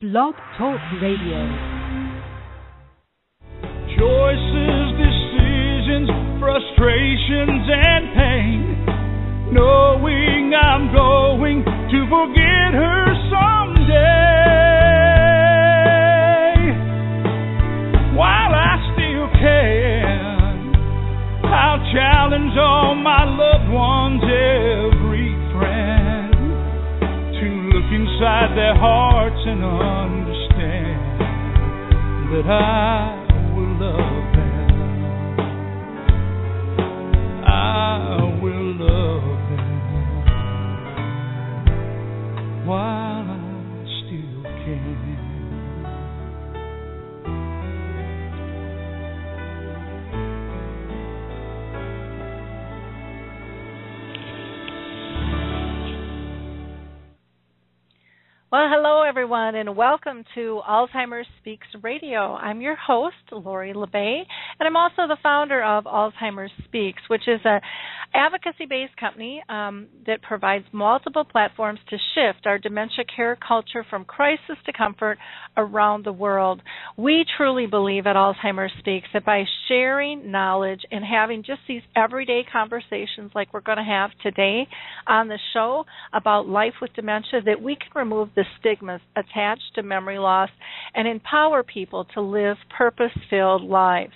Blog Talk Radio. Choices, decisions, frustrations, and pain. Knowing I'm going to forget her someday. While I still can, I'll challenge all my loved ones, every friend, to look inside their hearts and understand that I will love them. I will love them while I still can. Well, hello, everyone, and welcome to Alzheimer's Speaks Radio. I'm your host, Lori La Bey, and I'm also the founder of Alzheimer's Speaks, which is an advocacy-based company that provides multiple platforms to shift our dementia care culture from crisis to comfort around the world. We truly believe at Alzheimer's Speaks that by sharing knowledge and having just these everyday conversations like we're going to have today on the show about life with dementia, that we can remove the stigmas attached to memory loss and empower people to live purpose-filled lives.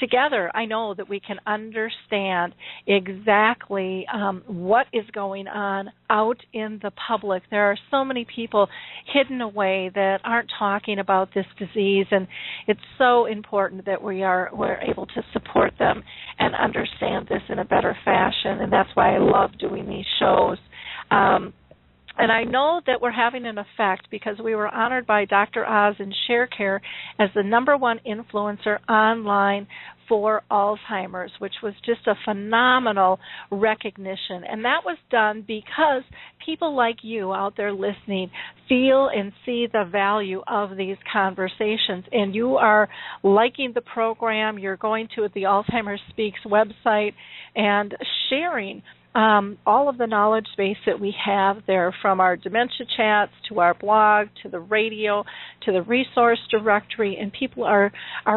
Together, I know that we can understand exactly what is going on out in the public. There are so many people hidden away that aren't talking about this disease, and it's so important that we're able to support them and understand this in a better fashion, and that's why I love doing these shows. And I know that we're having an effect because we were honored by Dr. Oz and ShareCare as the #1 influencer online for Alzheimer's, which was just a phenomenal recognition. And that was done because people like you out there listening feel and see the value of these conversations. And you are liking the program, you're going to the Alzheimer's Speaks website and sharing all of the knowledge base that we have there, from our dementia chats to our blog to the radio to the resource directory, and people are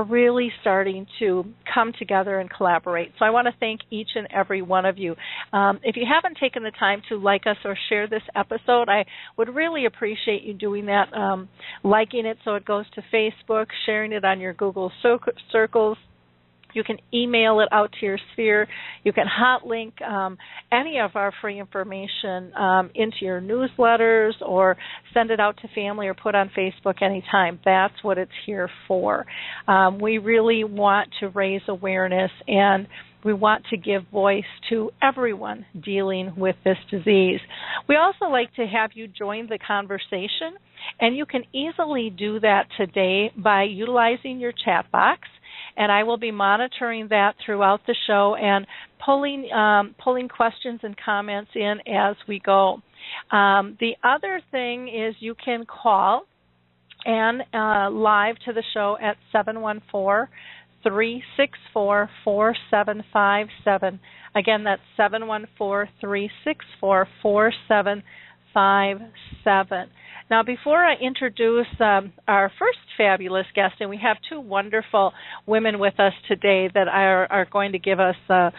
really starting to come together and collaborate. So I want to thank each and every one of you. If you haven't taken the time to like us or share this episode, I would really appreciate you doing that, liking it so it goes to Facebook, sharing it on your Google circles. You can email it out to your sphere. You can hot link any of our free information into your newsletters or send it out to family or put on Facebook anytime. That's what it's here for. We really want to raise awareness, and we want to give voice to everyone dealing with this disease. We also like to have you join the conversation, and you can easily do that today by utilizing your chat box. And I will be monitoring that throughout the show and pulling questions and comments in as we go. The other thing is you can call and live to the show at 714-364-4757. Again, that's 714-364-4757. Now, before I introduce our first fabulous guest, and we have two wonderful women with us today that are going to give us, I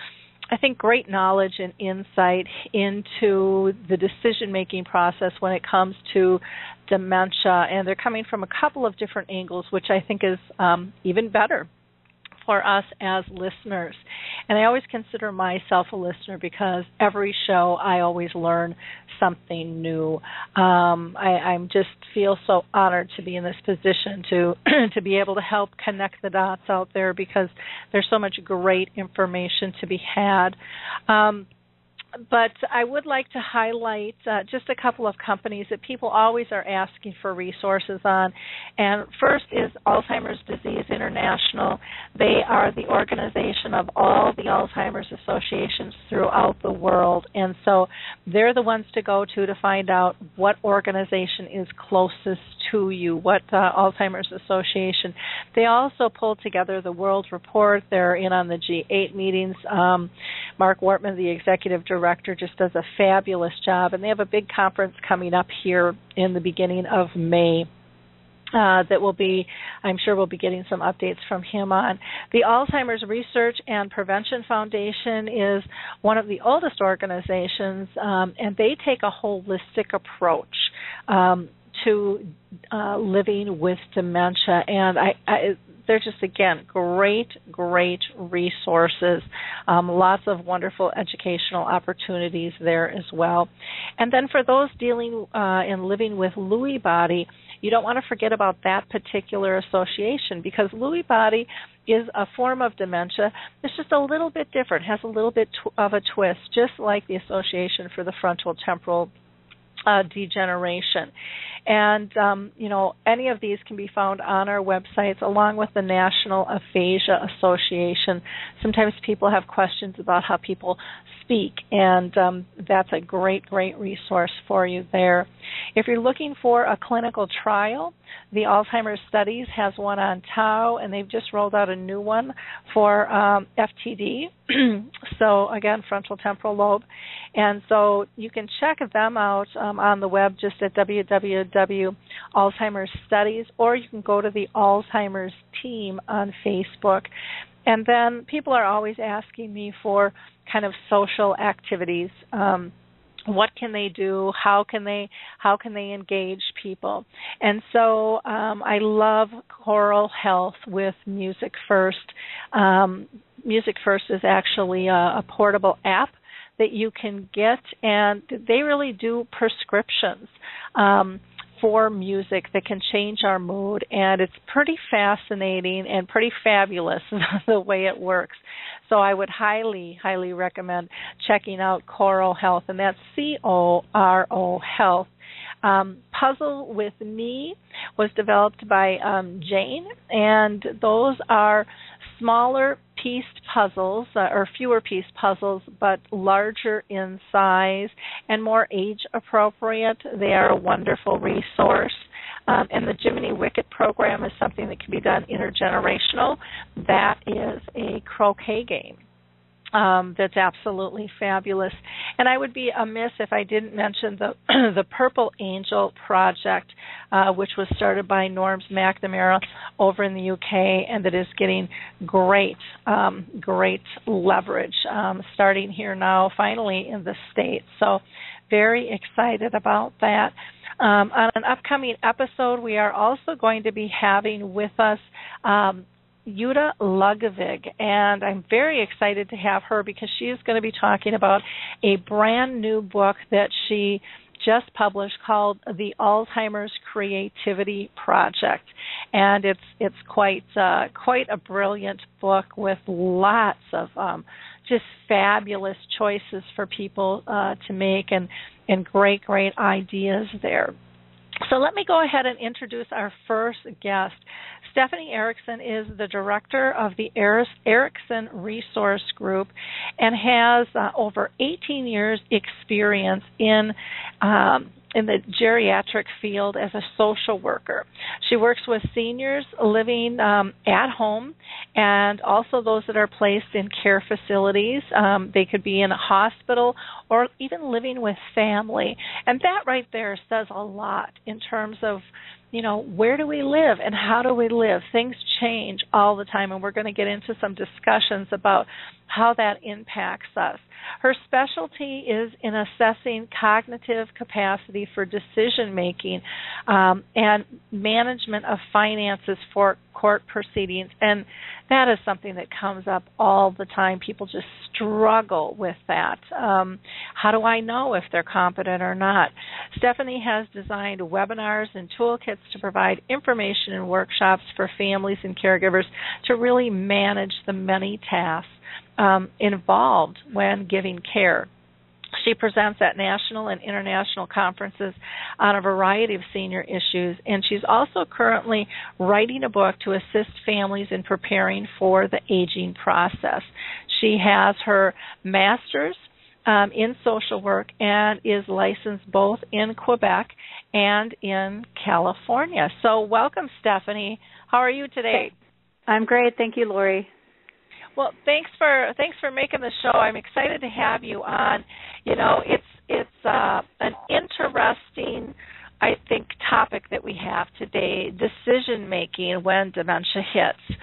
think, great knowledge and insight into the decision-making process when it comes to dementia, and they're coming from a couple of different angles, which I think is even better for us as listeners. And I always consider myself a listener because every show I always learn something new. I just feel so honored to be in this position to be able to help connect the dots out there, because there's so much great information to be had. But I would like to highlight just a couple of companies that people always are asking for resources on. And first is Alzheimer's Disease International. They are the organization of all the Alzheimer's associations throughout the world. And so they're the ones to go to find out what organization is closest to you, what Alzheimer's association. They also pull together the World Report. They're in on the G8 meetings. Mark Wortman, the executive director, just does a fabulous job, and they have a big conference coming up here in the beginning of May. that will be, I'm sure we'll be getting some updates from him on. The Alzheimer's Research and Prevention Foundation is one of the oldest organizations, and they take a holistic approach to living with dementia. And they're just, again, great, great resources, lots of wonderful educational opportunities there as well. And then for those dealing and living with Lewy body, you don't want to forget about that particular association, because Lewy body is a form of dementia. It's just a little bit different, has a little bit of a twist, just like the Association for the Frontal Temporal Degeneration. And, you know, any of these can be found on our websites, along with the National Aphasia Association. Sometimes people have questions about how people speak, and that's a great, great resource for you there. If you're looking for a clinical trial, the Alzheimer's Studies has one on tau, and they've just rolled out a new one for FTD. So, again, frontal temporal lobe. And so you can check them out on the web just at www.alzheimersstudies, or you can go to the Alzheimer's team on Facebook. And then people are always asking me for kind of social activities. What can they do? How can they engage people? And so I love Coral Health with Music First. Music First is actually a portable app that you can get, and they really do prescriptions for music that can change our mood, and it's pretty fascinating and pretty fabulous the way it works. So I would highly, highly recommend checking out Coral Health, and that's CORO Health. Puzzle With Me was developed by Jane, and those are smaller pieced puzzles, or fewer piece puzzles, but larger in size and more age-appropriate. They are a wonderful resource. And the Jiminy Wicket program is something that can be done intergenerational. That is a croquet game. That's absolutely fabulous. And I would be amiss if I didn't mention the Purple Angel Project, which was started by Norms McNamara over in the UK, and that is getting great, great leverage starting here now, finally in the States. So very excited about that. On an upcoming episode, we are also going to be having with us Yuta Lugovic, and I'm very excited to have her because she is going to be talking about a brand new book that she just published called The Alzheimer's Creativity Project, and it's quite a brilliant book with lots of just fabulous choices for people to make and great ideas there. So let me go ahead and introduce our first guest. Stephanie Erickson is the director of the Erickson Resource Group and has over 18 years experience in the geriatric field as a social worker. She works with seniors living at home and also those that are placed in care facilities. They could be in a hospital or even living with family. And that right there says a lot in terms of, you know, where do we live and how do we live? Things change all the time, and we're going to get into some discussions about how that impacts us. Her specialty is in assessing cognitive capacity for decision-making and management of finances for court proceedings, and that is something that comes up all the time. People just struggle with that. How do I know if they're competent or not? Stephanie has designed webinars and toolkits to provide information and workshops for families and caregivers to really manage the many tasks involved when giving care. She presents at national and international conferences on a variety of senior issues, and she's also currently writing a book to assist families in preparing for the aging process. She has her master's in social work and is licensed both in Quebec and in California. So welcome, Stephanie. How are you today? I'm great. Thank you, Lori. Well, thanks for making the show. I'm excited to have you on. You know, it's an interesting I think, topic that we have today, decision-making when dementia hits,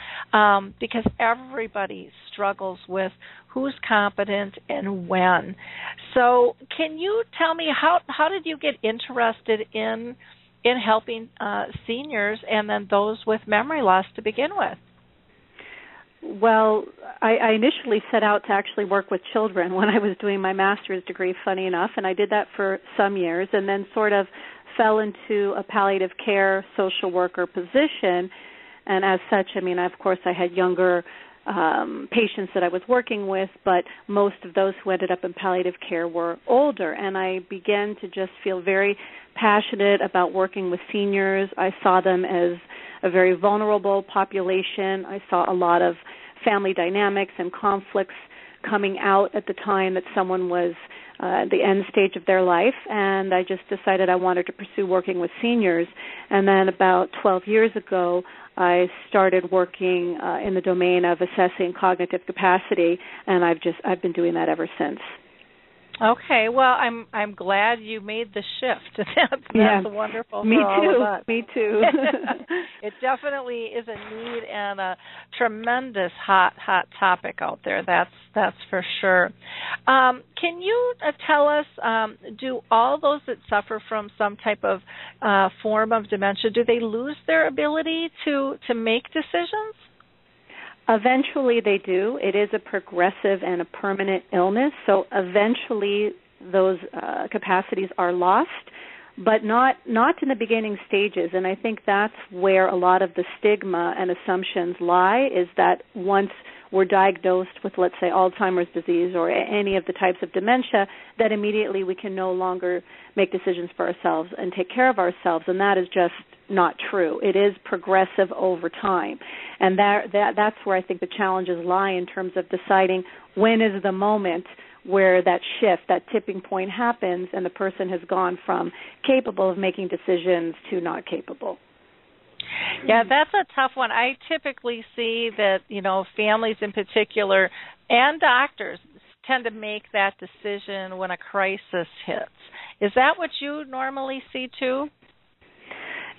because everybody struggles with who's competent and when. So can you tell me how did you get interested in helping seniors and then those with memory loss to begin with? Well, I initially set out to actually work with children when I was doing my master's degree, funny enough, and I did that for some years and then sort of fell into a palliative care social worker position. And as such, I mean, of course, I had younger patients that I was working with, but most of those who ended up in palliative care were older. And I began to just feel very passionate about working with seniors. I saw them as a very vulnerable population. I saw a lot of family dynamics and conflicts coming out at the time that someone was at the end stage of their life, and I just decided I wanted to pursue working with seniors. And then about 12 years ago, I started working in the domain of assessing cognitive capacity, and I've been doing that ever since. Okay, well, I'm glad you made the shift. That's wonderful. Me too. Me too. It definitely is a need and a tremendous hot topic out there. That's for sure. Can you tell us? Do all those that suffer from some type of form of dementia, do they lose their ability to make decisions? Eventually they do. It is a progressive and a permanent illness, so eventually those capacities are lost, but not in the beginning stages. And I think that's where a lot of the stigma and assumptions lie, is that once we're diagnosed with, let's say, Alzheimer's disease or any of the types of dementia, that immediately we can no longer make decisions for ourselves and take care of ourselves, and that is just not true. It is progressive over time, and that's where I think the challenges lie in terms of deciding when is the moment where that shift, that tipping point happens, and the person has gone from capable of making decisions to not capable. Yeah, that's a tough one. I typically see that, families in particular and doctors tend to make that decision when a crisis hits. Is that what you normally see too?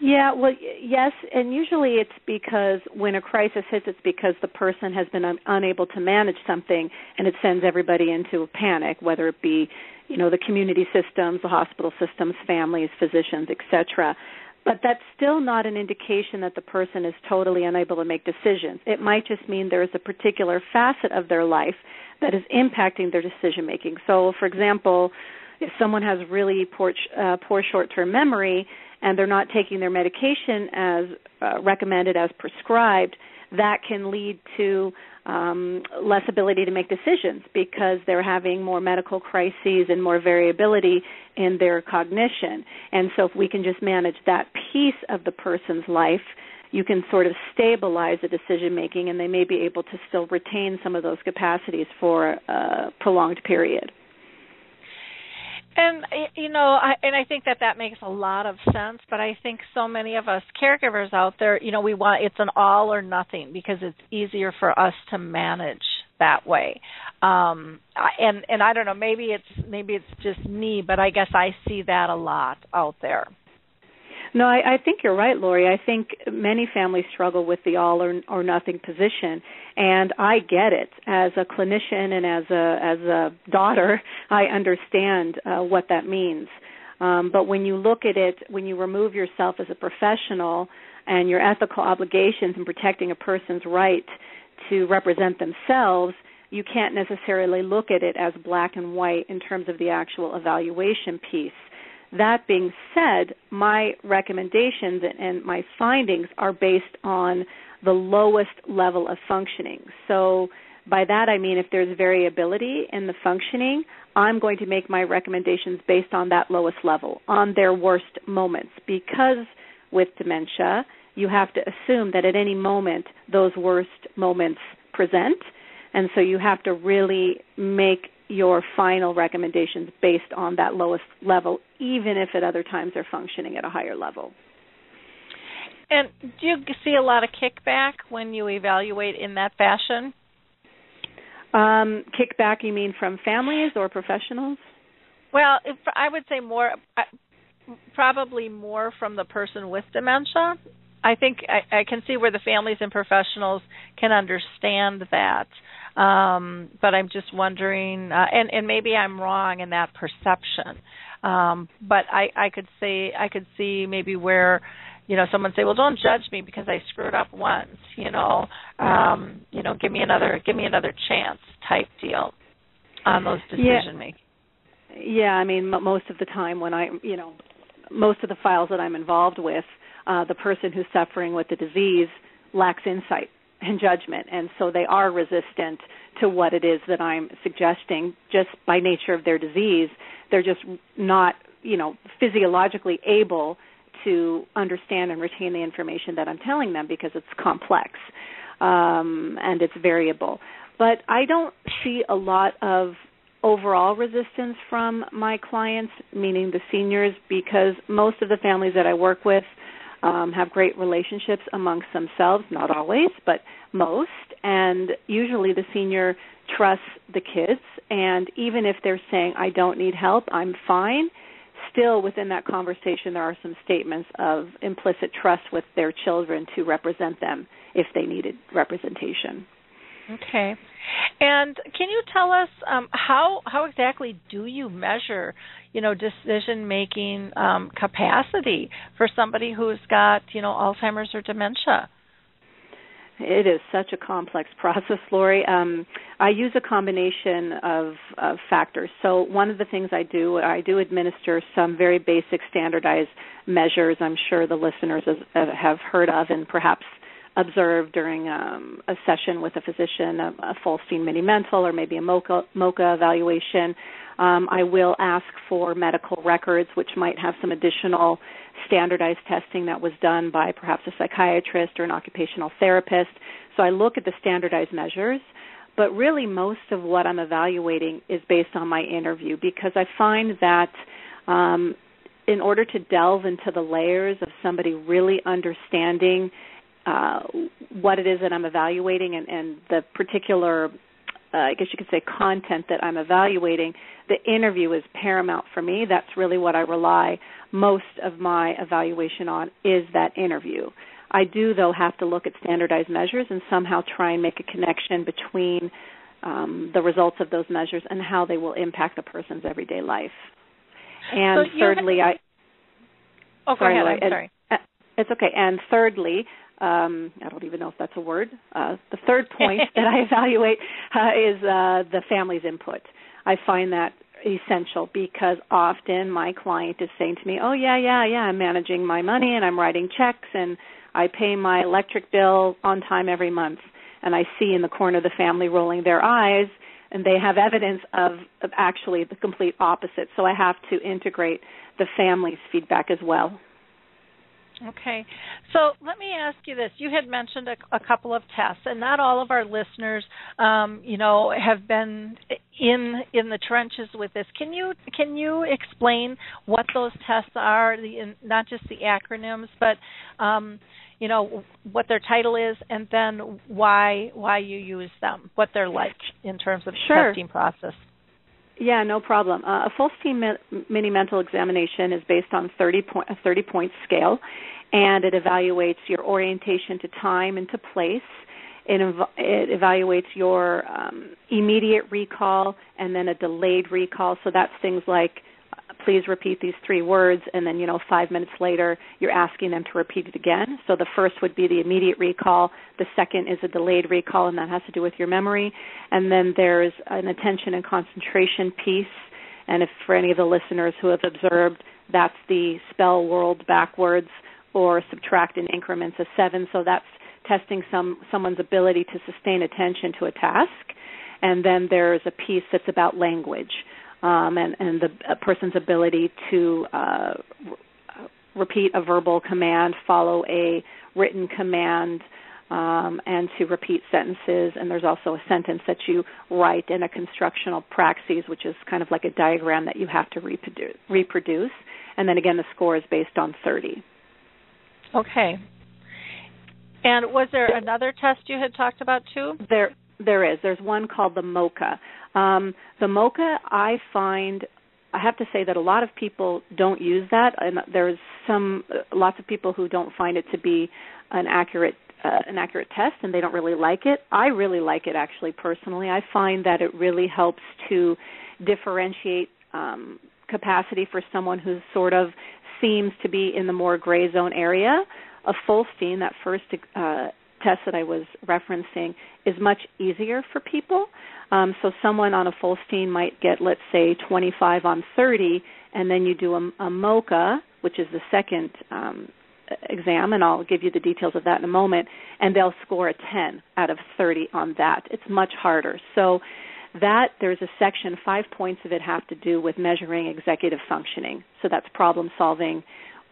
Yeah, well, yes, and usually it's because when a crisis hits, it's because the person has been unable to manage something, and it sends everybody into a panic, whether it be, the community systems, the hospital systems, families, physicians, etc. But that's still not an indication that the person is totally unable to make decisions. It might just mean there is a particular facet of their life that is impacting their decision-making. So, for example, if someone has really poor short-term memory and they're not taking their medication as recommended, as prescribed, that can lead to less ability to make decisions because they're having more medical crises and more variability in their cognition. And so if we can just manage that piece of the person's life, you can sort of stabilize the decision-making, and they may be able to still retain some of those capacities for a prolonged period. And, I think that makes a lot of sense, but I think so many of us caregivers out there, we want, it's an all or nothing because it's easier for us to manage that way. And I don't know, maybe it's just me, but I guess I see that a lot out there. No, I think you're right, Lori. I think many families struggle with the all or nothing position, and I get it. As a clinician and as a daughter, I understand what that means. But when you look at it, when you remove yourself as a professional and your ethical obligations in protecting a person's right to represent themselves, you can't necessarily look at it as black and white in terms of the actual evaluation piece. That being said, my recommendations and my findings are based on the lowest level of functioning. So by that I mean if there's variability in the functioning, I'm going to make my recommendations based on that lowest level, on their worst moments, because with dementia you have to assume that at any moment those worst moments present, and so you have to really make your final recommendations based on that lowest level, even if at other times they're functioning at a higher level. And do you see a lot of kickback when you evaluate in that fashion? Kickback, you mean from families or professionals? Well, I would say more probably more from the person with dementia. I think I can see where the families and professionals can understand that. But I'm just wondering, and maybe I'm wrong in that perception. But I could see maybe where, you know, someone say, well, don't judge me because I screwed up once, give me another chance type deal on those decision making. Yeah, I mean, most of the time when most of the files that I'm involved with, the person who's suffering with the disease lacks insight and judgment, and so they are resistant to what it is that I'm suggesting just by nature of their disease. They're just not, physiologically able to understand and retain the information that I'm telling them because it's complex and it's variable. But I don't see a lot of overall resistance from my clients, meaning the seniors, because most of the families that I work with have great relationships amongst themselves, not always, but most, and usually the senior trusts the kids, and even if they're saying, I don't need help, I'm fine, still within that conversation there are some statements of implicit trust with their children to represent them if they needed representation. Okay. And can you tell us how exactly do you measure, decision-making capacity for somebody who's got, Alzheimer's or dementia? It is such a complex process, Lori. I use a combination of factors. So one of the things I do administer some very basic standardized measures I'm sure the listeners have heard of and perhaps observed during a session with a physician, a Folstein Mini-Mental or maybe a MOCA evaluation. I will ask for medical records, which might have some additional standardized testing that was done by perhaps a psychiatrist or an occupational therapist. So I look at the standardized measures, but really most of what I'm evaluating is based on my interview because I find that in order to delve into the layers of somebody really understanding what it is that I'm evaluating and the particular, I guess you could say, content that I'm evaluating, the interview is paramount for me. That's really what I rely most of my evaluation on is that interview. I do, though, have to look at standardized measures and somehow try and make a connection between the results of those measures and how they will impact a person's everyday life. And so thirdly, it's okay. And thirdly, I don't even know if that's a word. The third point that I evaluate is the family's input. I find that essential because often my client is saying to me, oh, yeah, I'm managing my money and I'm writing checks and I pay my electric bill on time every month. And I see in the corner of the family rolling their eyes and they have evidence of actually the complete opposite. So I have to integrate the family's feedback as well. Okay. So let me ask you this. You had mentioned a couple of tests, and not all of our listeners, have been in the trenches with this. Can you explain what those tests are, not just the acronyms, but, what their title is, and then why you use them, what they're like in terms of the testing process? Yeah, no problem. A Folstein Mini-Mental examination is based on a 30-point scale, and it evaluates your orientation to time and to place. It evaluates your immediate recall and then a delayed recall. So that's things like, please repeat these three words, and then, 5 minutes later, you're asking them to repeat it again. So the first would be the immediate recall. The second is a delayed recall, and that has to do with your memory. And then there's an attention and concentration piece. And if for any of the listeners who have observed, that's the spell world backwards or subtract in increments of 7. So that's testing someone's ability to sustain attention to a task. And then there's a piece that's about language. And the person's ability to repeat a verbal command, follow a written command, and to repeat sentences. And there's also a sentence that you write in a constructional praxis, which is kind of like a diagram that you have to reproduce. And then, again, the score is based on 30. Okay. And was there another test you had talked about, too? There is. There's one called the MOCA. The MOCA I find I have to say that a lot of people don't use that, and there's lots of people who don't find it to be an accurate test, and they don't really like it. I really like it, actually, personally. I find that it really helps to differentiate capacity for someone who sort of seems to be in the more gray zone area. A Folstein, that first test that I was referencing, is much easier for people. So someone on a Folstein might get, let's say, 25 on 30, and then you do a MOCA, which is the second exam, and I'll give you the details of that in a moment, and they'll score a 10 out of 30 on that. It's much harder. So that, there's a section, 5 points of it have to do with measuring executive functioning. So that's problem solving,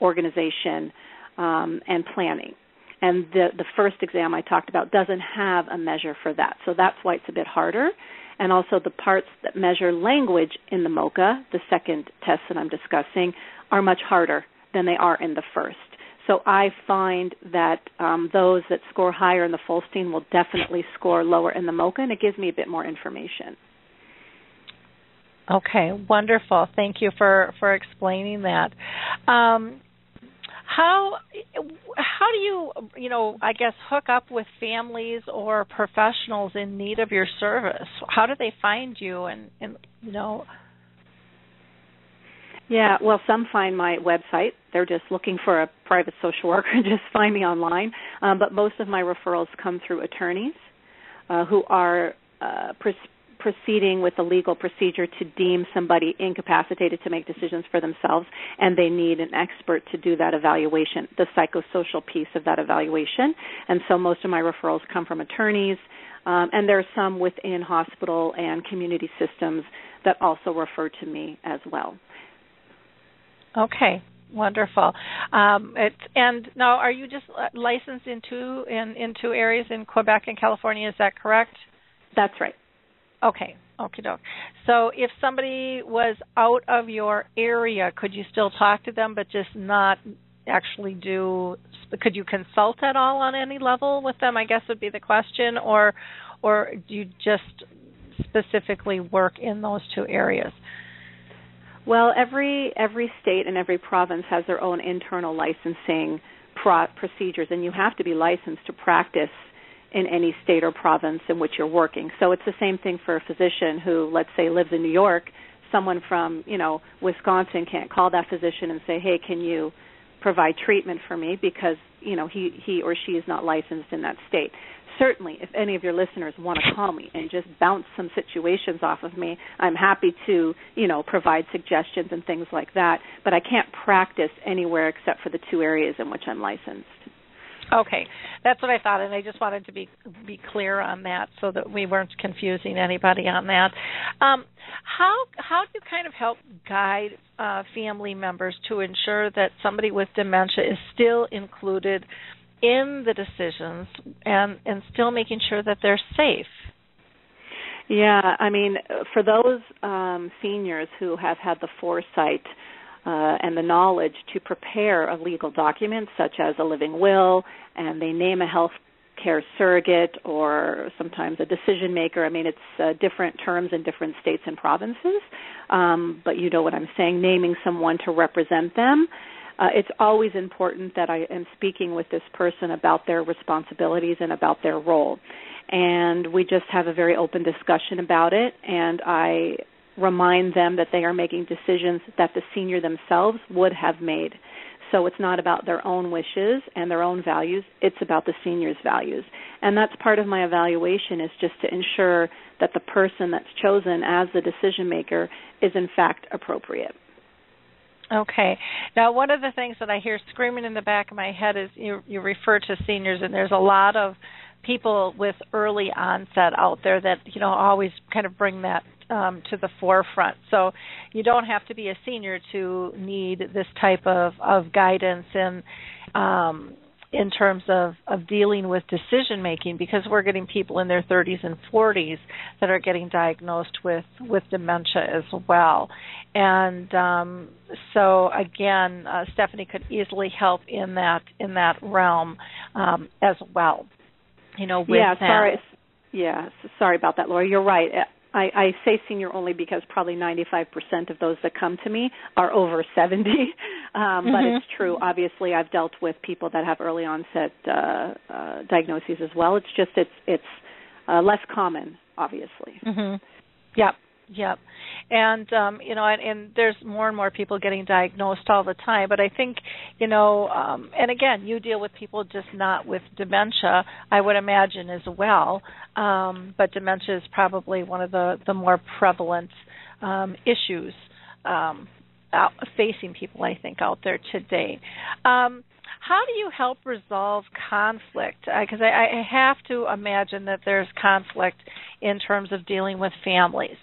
organization, and planning. And the first exam I talked about doesn't have a measure for that. So that's why it's a bit harder. And also the parts that measure language in the MOCA, the second test that I'm discussing, are much harder than they are in the first. So I find that those that score higher in the Folstein will definitely score lower in the MOCA, and it gives me a bit more information. Okay, wonderful. Thank you for explaining that. How do you I guess, hook up with families or professionals in need of your service? How do they find you and? Yeah, well, some find my website. They're just looking for a private social worker, just find me online. But most of my referrals come through attorneys who are proceeding with the legal procedure to deem somebody incapacitated to make decisions for themselves, and they need an expert to do that evaluation, the psychosocial piece of that evaluation. And so most of my referrals come from attorneys, and there are some within hospital and community systems that also refer to me as well. Okay, wonderful. And now, are you just licensed in two areas in Quebec and California? Is that correct? That's right. Okay, okie doke. So if somebody was out of your area, could you still talk to them, but just not actually could you consult at all on any level with them, I guess would be the question, or do you just specifically work in those two areas? Well, every state and every province has their own internal licensing procedures, and you have to be licensed to practice in any state or province in which you're working. So it's the same thing for a physician who, let's say, lives in New York. Someone from, Wisconsin can't call that physician and say, hey, can you provide treatment for me? Because, he or she is not licensed in that state. Certainly, if any of your listeners want to call me and just bounce some situations off of me, I'm happy to, provide suggestions and things like that. But I can't practice anywhere except for the two areas in which I'm licensed. Okay, that's what I thought, and I just wanted to be clear on that so that we weren't confusing anybody on that. How do you kind of help guide family members to ensure that somebody with dementia is still included in the decisions and still making sure that they're safe? Yeah, I mean, for those seniors who have had the foresight and the knowledge to prepare a legal document, such as a living will, and they name a health care surrogate or sometimes a decision maker. I mean, it's different terms in different states and provinces, but you know what I'm saying, naming someone to represent them. It's always important that I am speaking with this person about their responsibilities and about their role. And we just have a very open discussion about it, and I remind them that they are making decisions that the senior themselves would have made. So it's not about their own wishes and their own values. It's about the senior's values. And that's part of my evaluation, is just to ensure that the person that's chosen as the decision maker is in fact appropriate. Okay. Now, one of the things that I hear screaming in the back of my head is you refer to seniors, and there's a lot of people with early onset out there that, always kind of bring that to the forefront. So you don't have to be a senior to need this type of guidance in terms of dealing with decision making, because we're getting people in their 30s and 40s that are getting diagnosed with dementia as well. And so again, Stephanie could easily help in that realm as well. Yeah, sorry about that, Laura. You're right. I say senior only because probably 95% of those that come to me are over 70. But it's true. Obviously, I've dealt with people that have early onset diagnoses as well. It's just it's less common, obviously. Mm-hmm. Yep. And, you know, and there's more and more people getting diagnosed all the time. But I think, you know, and again, you deal with people just not with dementia, I would imagine, as well. But dementia is probably one of the more prevalent issues facing people, I think, out there today. How do you help resolve conflict? Because I have to imagine that there's conflict in terms of dealing with families.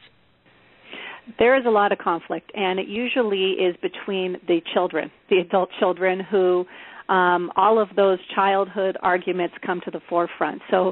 There is a lot of conflict, and it usually is between the children, the adult children, who all of those childhood arguments come to the forefront. So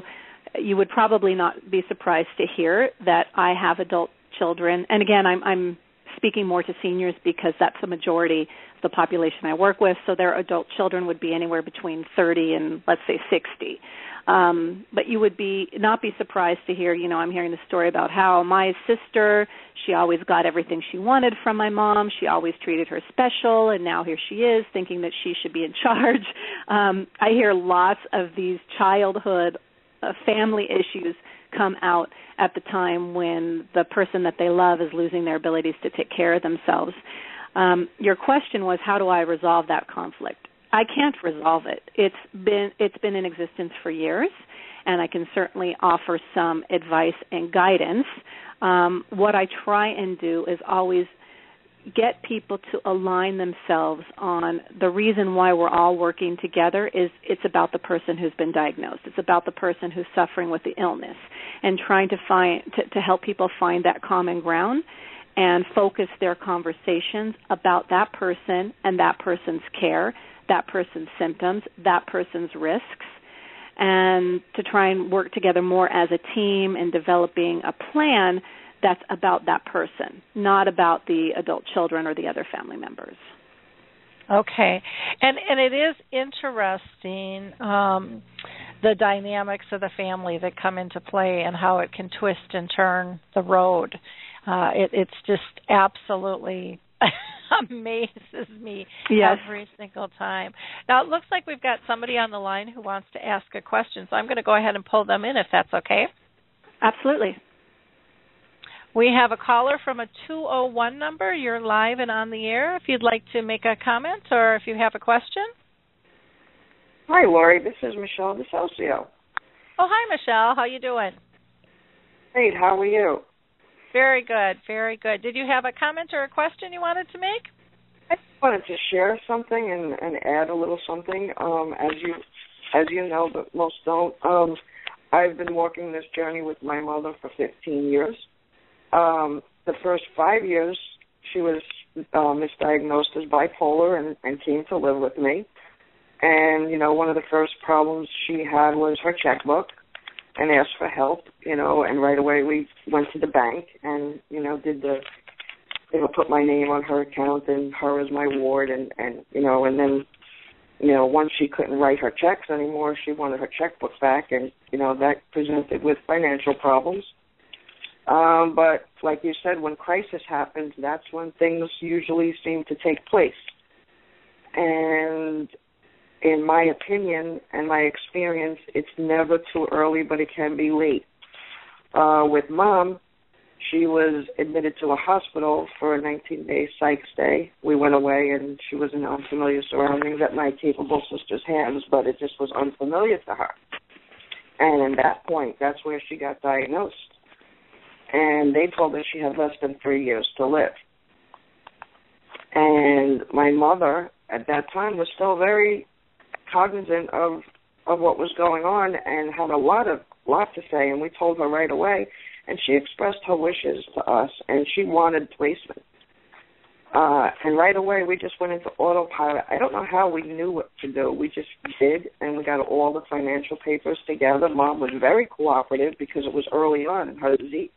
you would probably not be surprised to hear that I have adult children. And again, I'm speaking more to seniors because that's the majority of the population I work with. So their adult children would be anywhere between 30 and, let's say, 60. But you would not be surprised to hear, you know, I'm hearing a story about how my sister, she always got everything she wanted from my mom. She always treated her special, and now here she is thinking that she should be in charge. I hear lots of these childhood family issues come out at the time when the person that they love is losing their abilities to take care of themselves. Your question was, how do I resolve that conflict? I can't resolve it. It's been in existence for years, and I can certainly offer some advice and guidance. What I try and do is always get people to align themselves on the reason why we're all working together is it's about the person who's been diagnosed. It's about the person who's suffering with the illness, and trying to help people find that common ground and focus their conversations about that person and that person's care, that person's symptoms, that person's risks, and to try and work together more as a team in developing a plan that's about that person, not about the adult children or the other family members. Okay. And it is interesting, the dynamics of the family that come into play and how it can twist and turn the road. It's just absolutely amazes me every single time. Now, it looks like we've got somebody on the line who wants to ask a question, so I'm going to go ahead and pull them in if that's okay. Absolutely. We have a caller from a 201 number. You're live and on the air. If you'd like to make a comment or if you have a question. Hi, Lori. This is Michelle DeSocio. Oh, hi, Michelle. How you doing? Great. How are you? Very good, very good. Did you have a comment or a question you wanted to make? I wanted to share something and add a little something. As you know, but most don't, I've been walking this journey with my mother for 15 years. The first 5 years, she was misdiagnosed as bipolar and came to live with me. And, you know, one of the first problems she had was her checkbook, and asked for help, you know, and right away we went to the bank and, you know, put my name on her account and her as my ward and you know, and then, you know, once she couldn't write her checks anymore, she wanted her checkbook back and, you know, that presented with financial problems. But like you said, when crisis happens, that's when things usually seem to take place. And in my opinion and my experience, it's never too early, but it can be late. With Mom, she was admitted to a hospital for a 19-day psych stay. We went away, and she was in unfamiliar surroundings at my capable sister's hands, but it just was unfamiliar to her. And at that point, that's where she got diagnosed. And they told her she had less than 3 years to live. And my mother, at that time, was still very cognizant of what was going on and had a lot to say, and we told her right away, and she expressed her wishes to us, and she wanted placement. And right away, we just went into autopilot. I don't know how we knew what to do. We just did, and we got all the financial papers together. Mom was very cooperative because it was early on in her disease,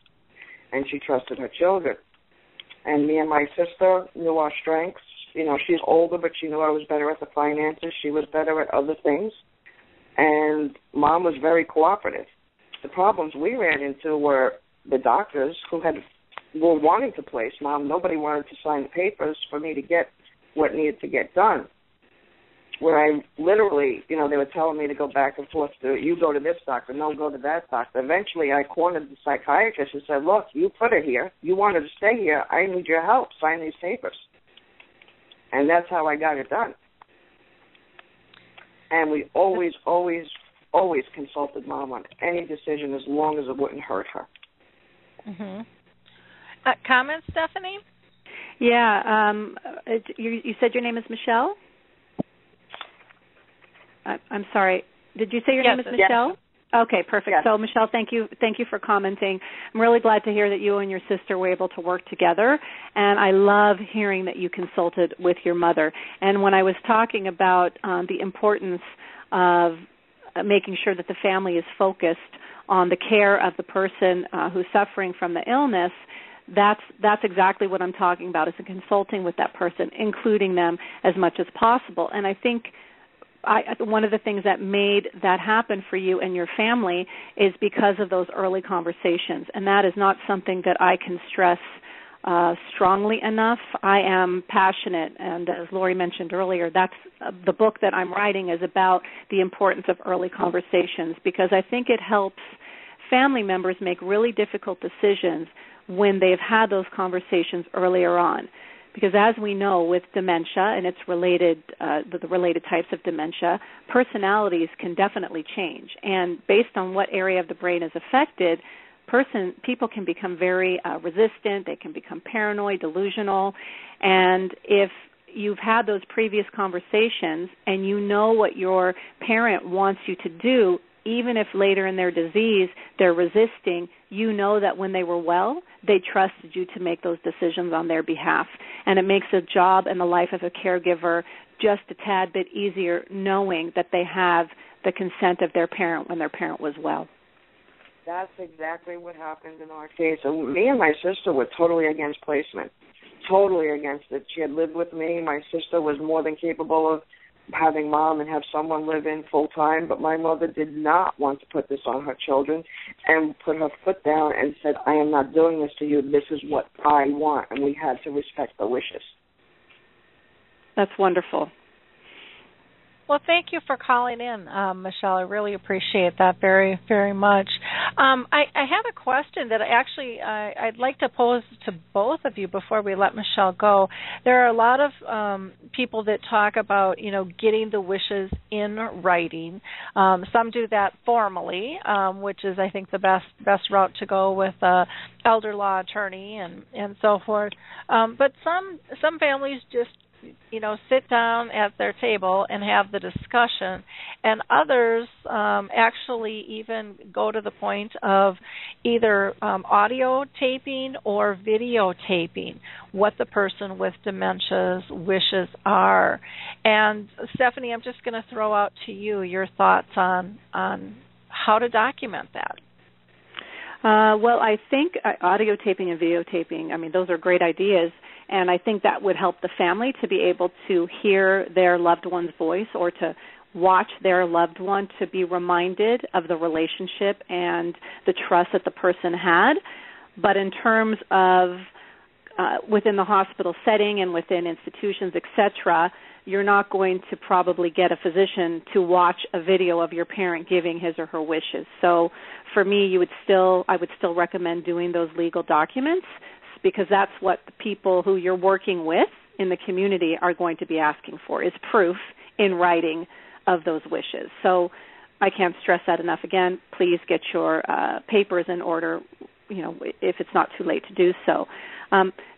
and she trusted her children. And me and my sister knew our strengths. You know, she's older, but she knew I was better at the finances. She was better at other things. And Mom was very cooperative. The problems we ran into were the doctors who were wanting to place mom. Nobody wanted to sign the papers for me to get what needed to get done. Where I literally, you know, they were telling me to go back and forth to, you go to this doctor, no, go to that doctor. Eventually, I cornered the psychiatrist and said, look, you put her here. You wanted to stay here. I need your help. Sign these papers. And that's how I got it done. And we always, always, always consulted mom on any decision as long as it wouldn't hurt her. Mm-hmm. Comments, Stephanie? Yeah. You said your name is Michelle? I'm sorry. Did you say your name is Michelle? Yes. Okay, perfect. Yes. So, Michelle, thank you for commenting. I'm really glad to hear that you and your sister were able to work together, and I love hearing that you consulted with your mother. And when I was talking about the importance of making sure that the family is focused on the care of the person who's suffering from the illness, that's exactly what I'm talking about, is consulting with that person, including them as much as possible. And I think one of the things that made that happen for you and your family is because of those early conversations, and that is not something that I can stress strongly enough. I am passionate, and as Lori mentioned earlier, that's the book that I'm writing is about the importance of early conversations, because I think it helps family members make really difficult decisions when they've had those conversations earlier on. Because as we know, with dementia and its related, the related types of dementia, personalities can definitely change. And based on what area of the brain is affected, people can become very resistant. They can become paranoid, delusional. And if you've had those previous conversations and you know what your parent wants you to do, even if later in their disease they're resisting, you know that when they were well, they trusted you to make those decisions on their behalf. And it makes the job and the life of a caregiver just a tad bit easier, knowing that they have the consent of their parent when their parent was well. That's exactly what happened in our case. And me and my sister were totally against placement, totally against it. She had lived with me. My sister was more than capable of having mom and have someone live in full time, but my mother did not want to put this on her children and put her foot down and said, I am not doing this to you. This is what I want. And we had to respect the wishes. That's wonderful. Well, thank you for calling in, Michelle. I really appreciate that very, very much. I have a question that I'd like to pose to both of you before we let Michelle go. There are a lot of people that talk about, you know, getting the wishes in writing. Some do that formally, which is, I think, the best route to go with elder law attorney and so forth. But some families just, you know, sit down at their table and have the discussion. And others actually even go to the point of either audio taping or videotaping what the person with dementia's wishes are. And, Stephanie, I'm just going to throw out to you your thoughts on how to document that. Well, I think audio taping and videotaping, I mean, those are great ideas. And I think that would help the family to be able to hear their loved one's voice or to watch their loved one, to be reminded of the relationship and the trust that the person had. But in terms of within the hospital setting and within institutions, et cetera, you're not going to probably get a physician to watch a video of your parent giving his or her wishes. So for me, I would still recommend doing those legal documents, because that's what the people who you're working with in the community are going to be asking for, is proof in writing of those wishes. So I can't stress that enough. Again, please get your papers in order, you know, if it's not too late to do so.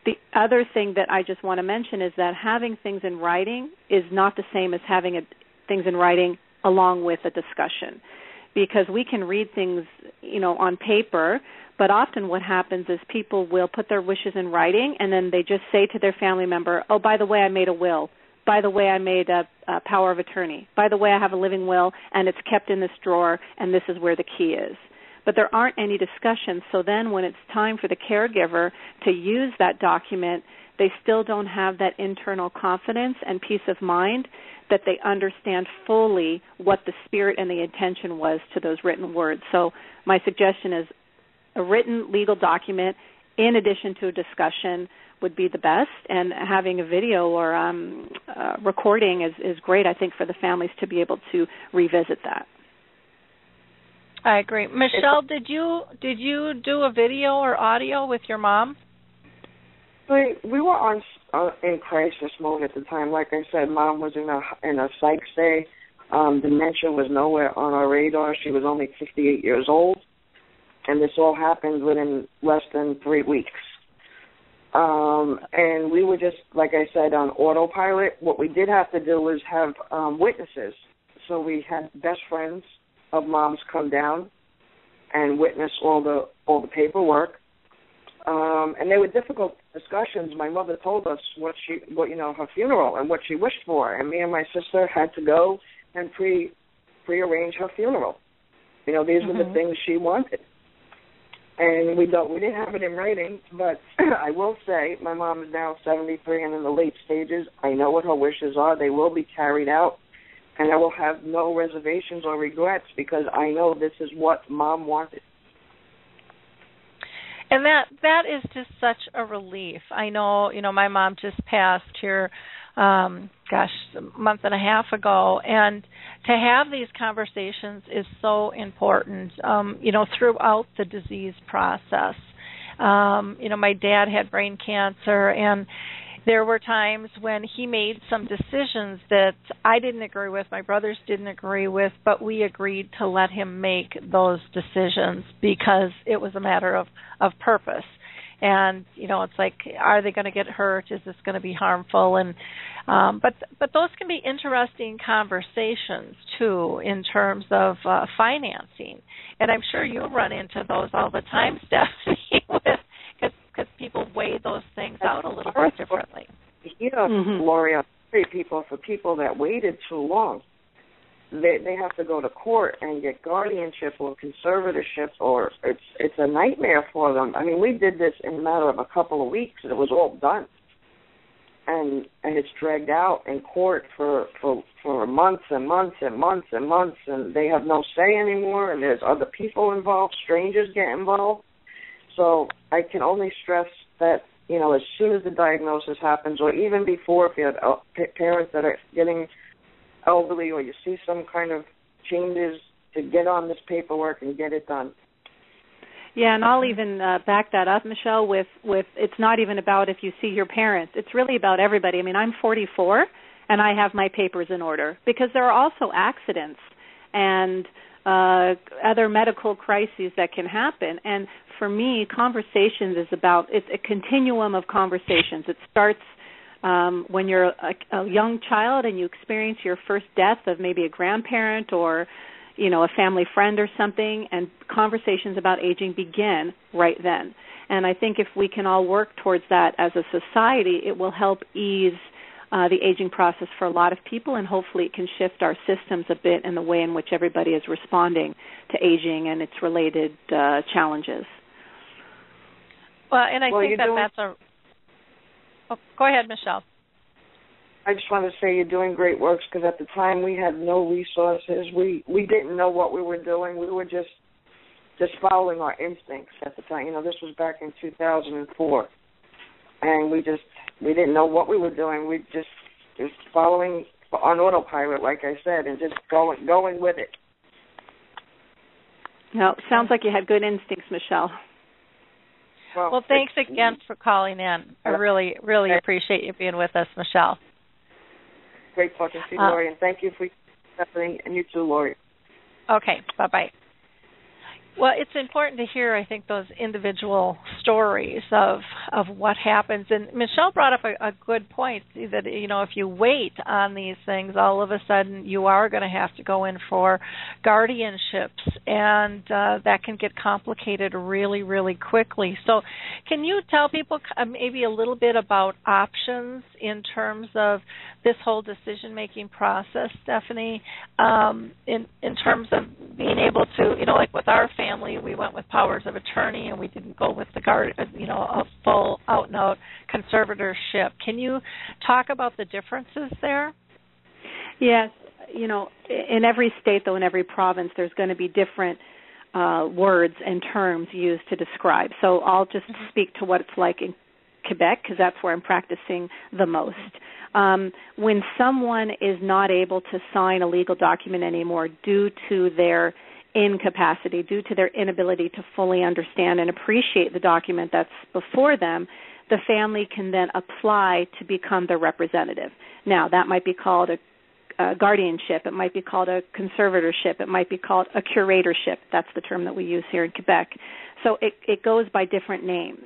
The other thing that I just want to mention is that having things in writing is not the same as having things in writing along with a discussion, because we can read things, you know, on paper, but often what happens is people will put their wishes in writing and then they just say to their family member, oh, by the way, I made a will. By the way, I made a power of attorney. By the way, I have a living will and it's kept in this drawer and this is where the key is. But there aren't any discussions, so then when it's time for the caregiver to use that document, they still don't have that internal confidence and peace of mind that they understand fully what the spirit and the intention was to those written words. So my suggestion is a written legal document in addition to a discussion would be the best, and having a video or recording is great, I think, for the families to be able to revisit that. I agree. Michelle, did you do a video or audio with your mom? We were on in crisis mode at the time. Like I said, Mom was in a psych stay. Dementia was nowhere on our radar. She was only 68 years old, and this all happened within less than 3 weeks. And we were just, like I said, on autopilot. What we did have to do was have witnesses. So we had best friends of Mom's come down and witness all the paperwork. And they were difficult discussions. My mother told us what her funeral and what she wished for, and me and my sister had to go and prearrange her funeral. You know, these were the things she wanted. And we didn't have it in writing, but I will say my mom is now 73 and in the late stages. I know what her wishes are. They will be carried out, and I will have no reservations or regrets because I know this is what Mom wanted. And that is just such a relief. I know, you know, my mom just passed here, a month and a half ago, and to have these conversations is so important, throughout the disease process. My dad had brain cancer, and there were times when he made some decisions that I didn't agree with, my brothers didn't agree with, but we agreed to let him make those decisions because it was a matter of purpose. And, you know, it's like, are they going to get hurt? Is this going to be harmful? And but those can be interesting conversations, too, in terms of financing. And I'm sure you run into those all the time, Stephanie, because people weigh those things out a little bit differently. You know, Lori, I'm sorry, for people that waited too long. They have to go to court and get guardianship or conservatorship, or it's a nightmare for them. I mean, we did this in a matter of a couple of weeks, and it was all done. And it's dragged out in court for months and months and months and months, and they have no say anymore, and there's other people involved, strangers get involved. So I can only stress that, you know, as soon as the diagnosis happens, or even before, if you have parents that are getting elderly, or you see some kind of changes, to get on this paperwork and get it done. Yeah, and I'll even back that up, Michelle, with it's not even about if you see your parents. It's really about everybody. I mean, I'm 44, and I have my papers in order because there are also accidents and other medical crises that can happen. And for me, conversations is about, it's a continuum of conversations. It starts when you're a young child and you experience your first death of maybe a grandparent or, you know, a family friend or something, and conversations about aging begin right then. And I think if we can all work towards that as a society, it will help ease the aging process for a lot of people, and hopefully it can shift our systems a bit in the way in which everybody is responding to aging and its related challenges. Well, and I think that's a... Oh, go ahead, Michelle. I just want to say you're doing great works because at the time we had no resources. We didn't know what we were doing. We were just following our instincts at the time. You know, this was back in 2004, and we didn't know what we were doing. We just following on autopilot, like I said, and just going with it. No, sounds like you had good instincts, Michelle. Well, thanks again for calling in. I really, really appreciate you being with us, Michelle. Great talking to you, Lori, and thank you for Stephanie, and you too, Lori. Okay, bye-bye. Well, it's important to hear, I think, those individual stories of what happens. And Michelle brought up a good point, that, you know, if you wait on these things, all of a sudden you are going to have to go in for guardianships, and that can get complicated really, really quickly. So can you tell people maybe a little bit about options in terms of this whole decision-making process, Stephanie, in terms of being able to, you know, like with our family, we went with powers of attorney, and we didn't go with a full out-and-out conservatorship. Can you talk about the differences there? Yes, you know, in every state, though, in every province, there's going to be different words and terms used to describe. So I'll just speak to what it's like in Quebec, because that's where I'm practicing the most. When someone is not able to sign a legal document anymore due to their incapacity, due to their inability to fully understand and appreciate the document that's before them, the family can then apply to become their representative. Now, that might be called a guardianship. It might be called a conservatorship. It might be called a curatorship. That's the term that we use here in Quebec. So it goes by different names.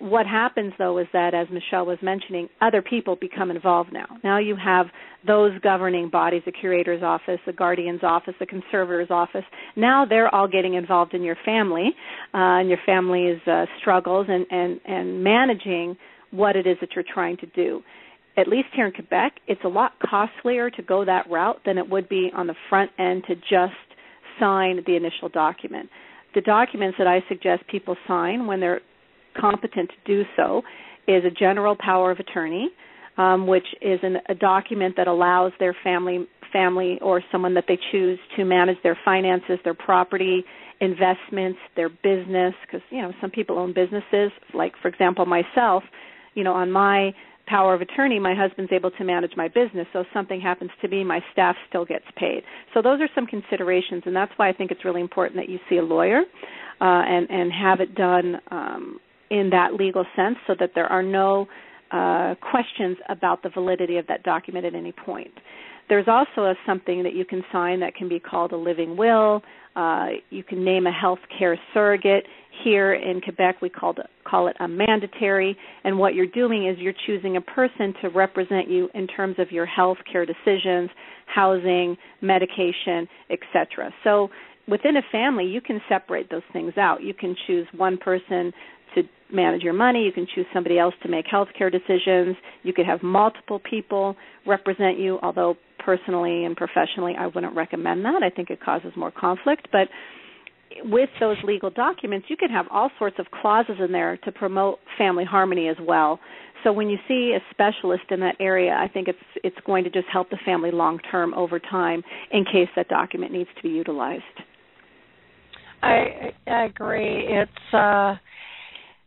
What happens, though, is that, as Michelle was mentioning, other people become involved now. Now you have those governing bodies, the curator's office, the guardian's office, the conservator's office. Now they're all getting involved in your family and your family's struggles and managing what it is that you're trying to do. At least here in Quebec, it's a lot costlier to go that route than it would be on the front end to just sign the initial document. The documents that I suggest people sign when they're competent to do so is a general power of attorney, which is a document that allows their family or someone that they choose to manage their finances, their property, investments, their business, because, you know, some people own businesses. Like, for example, myself, you know, on my power of attorney, my husband's able to manage my business, so if something happens to me, my staff still gets paid. So those are some considerations, and that's why I think it's really important that you see a lawyer and have it done in that legal sense, so that there are no questions about the validity of that document at any point. There's also something that you can sign that can be called a living will. You can name a health care surrogate. Here in Quebec, we call it a mandatory. And what you're doing is you're choosing a person to represent you in terms of your health care decisions, housing, medication, etc. So within a family, you can separate those things out. You can choose one person to manage your money. You can choose somebody else to make healthcare decisions. You could have multiple people represent you, although personally and professionally I wouldn't recommend that. I think it causes more conflict. But with those legal documents, you can have all sorts of clauses in there to promote family harmony as well. So when you see a specialist in that area, I think it's going to just help the family long-term over time in case that document needs to be utilized. I agree.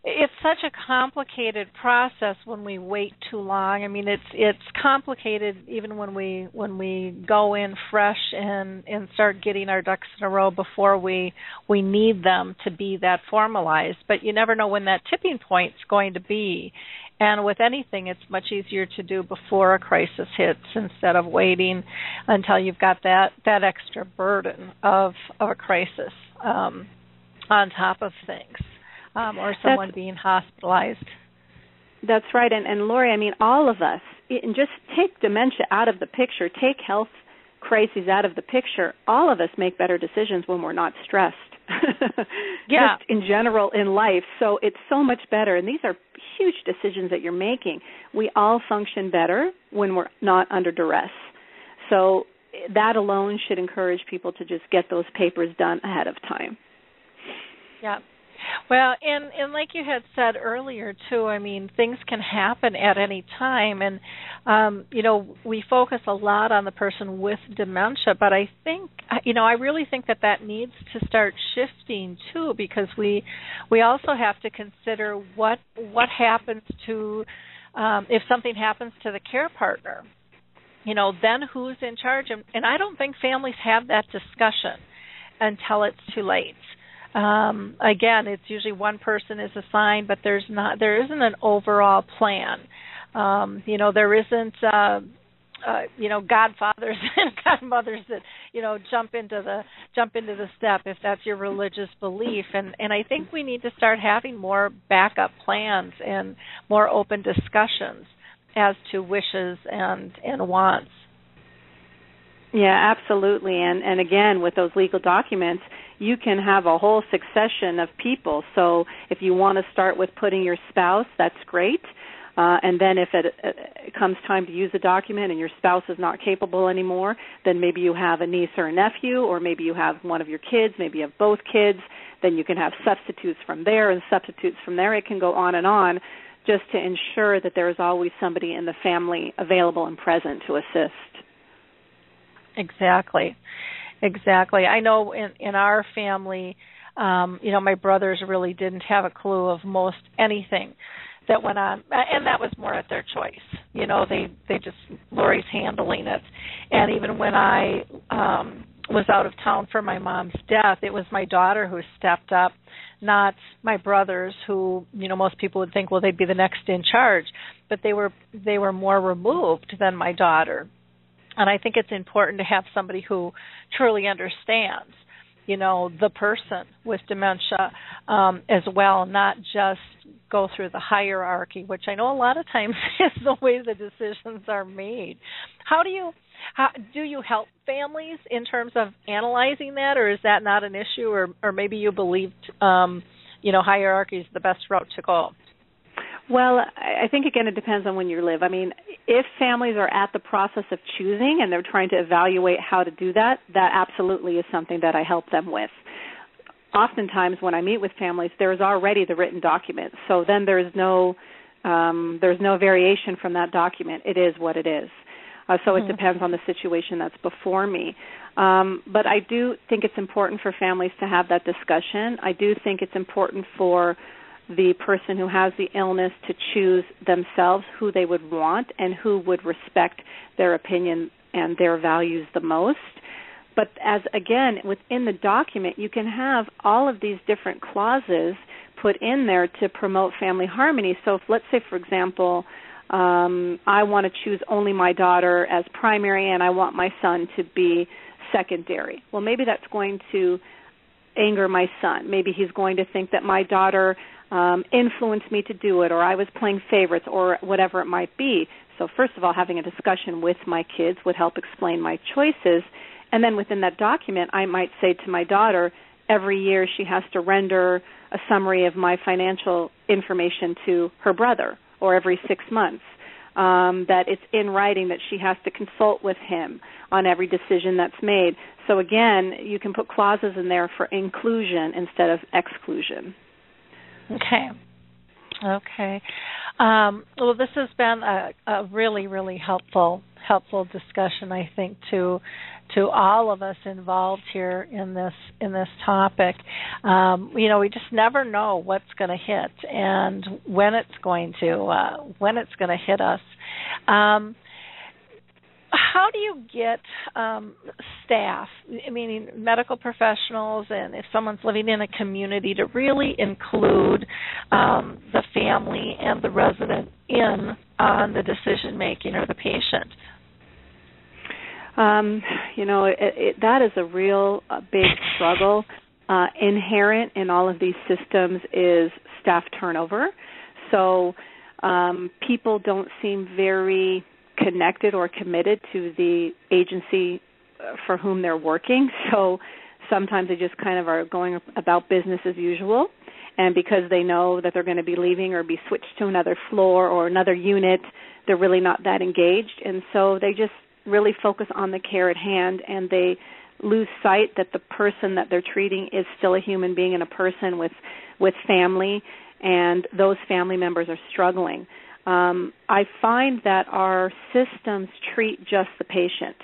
It's such a complicated process when we wait too long. I mean, it's complicated even when we go in fresh and start getting our ducks in a row before we need them to be that formalized. But you never know when that tipping point's going to be. And with anything, it's much easier to do before a crisis hits instead of waiting until you've got that extra burden of a crisis on top of things. Or someone being hospitalized. That's right. And Lori, I mean, all of us, and just take dementia out of the picture, take health crises out of the picture, all of us make better decisions when we're not stressed. Yeah. Just in general in life. So it's so much better. And these are huge decisions that you're making. We all function better when we're not under duress. So that alone should encourage people to just get those papers done ahead of time. Yeah. Well, and like you had said earlier, too, I mean, things can happen at any time. And, you know, we focus a lot on the person with dementia, but I think, you know, I really think that needs to start shifting, too, because we also have to consider what happens to, if something happens to the care partner, you know, then who's in charge? And I don't think families have that discussion until it's too late. Again, it's usually one person is assigned, but there isn't an overall plan. You know, there isn't, you know, godfathers and godmothers that, you know, jump into the step if that's your religious belief. And I think we need to start having more backup plans and more open discussions as to wishes and wants. Yeah, absolutely. And again, with those legal documents, you can have a whole succession of people. So if you want to start with putting your spouse, that's great. And then if it comes time to use a document and your spouse is not capable anymore, then maybe you have a niece or a nephew, or maybe you have one of your kids, maybe you have both kids. Then you can have substitutes from there and substitutes from there. It can go on and on, just to ensure that there is always somebody in the family available and present to assist. Exactly. Exactly. I know in our family, you know, my brothers really didn't have a clue of most anything that went on, and that was more at their choice. You know, they just, Lori's handling it. And even when I was out of town for my mom's death, it was my daughter who stepped up, not my brothers, who, you know, most people would think, well, they'd be the next in charge, but they were more removed than my daughter. And I think it's important to have somebody who truly understands, you know, the person with dementia as well, not just go through the hierarchy, which I know a lot of times is the way the decisions are made. How do you help families in terms of analyzing that, or is that not an issue, or maybe you believed, you know, hierarchy is the best route to go? Well, I think, again, it depends on when you live. I mean, if families are at the process of choosing and they're trying to evaluate how to do that, that absolutely is something that I help them with. Oftentimes when I meet with families, there is already the written document, so then there's no variation from that document. It is what it is. So it depends on the situation that's before me. But I do think it's important for families to have that discussion. I do think it's important for the person who has the illness to choose themselves who they would want and who would respect their opinion and their values the most. But as, again, within the document, you can have all of these different clauses put in there to promote family harmony. So if, let's say, for example, I want to choose only my daughter as primary and I want my son to be secondary. Well, maybe that's going to anger my son. Maybe he's going to think that my daughter influenced me to do it, or I was playing favorites, or whatever it might be. So first of all, having a discussion with my kids would help explain my choices. And then within that document, I might say to my daughter, every year she has to render a summary of my financial information to her brother, or every 6 months, that it's in writing, that she has to consult with him on every decision that's made. So again, you can put clauses in there for inclusion instead of exclusion. Okay. Well, this has been a really, really helpful discussion, I think, to all of us involved here in this topic. You know, we just never know what's going to hit and when it's going to hit us. How do you get staff, I mean, medical professionals, and if someone's living in a community, to really include the family and the resident in on the decision-making, or the patient? You know, that is a real big struggle. Inherent in all of these systems is staff turnover. So people don't seem very connected or committed to the agency for whom they're working. So sometimes they just kind of are going about business as usual, and because they know that they're going to be leaving or be switched to another floor or another unit, they're really not that engaged. And so they just really focus on the care at hand, and they lose sight that the person that they're treating is still a human being and a person with family, and those family members are struggling. I find that our systems treat just the patient,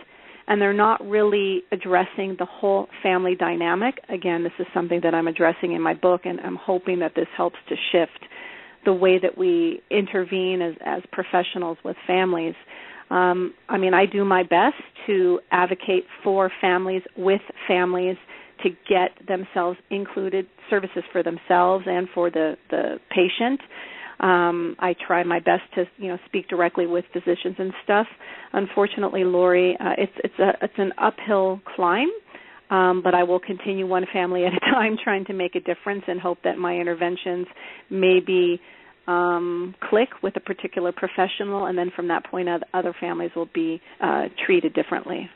and they're not really addressing the whole family dynamic. Again, this is something that I'm addressing in my book, and I'm hoping that this helps to shift the way that we intervene as professionals with families. I mean, I do my best to advocate for families with families to get themselves included, services for themselves and for the patient. I try my best to, you know, speak directly with physicians and stuff. Unfortunately, Lori, it's an uphill climb, but I will continue one family at a time trying to make a difference, and hope that my interventions maybe click with a particular professional, and then from that point on, other families will be treated differently.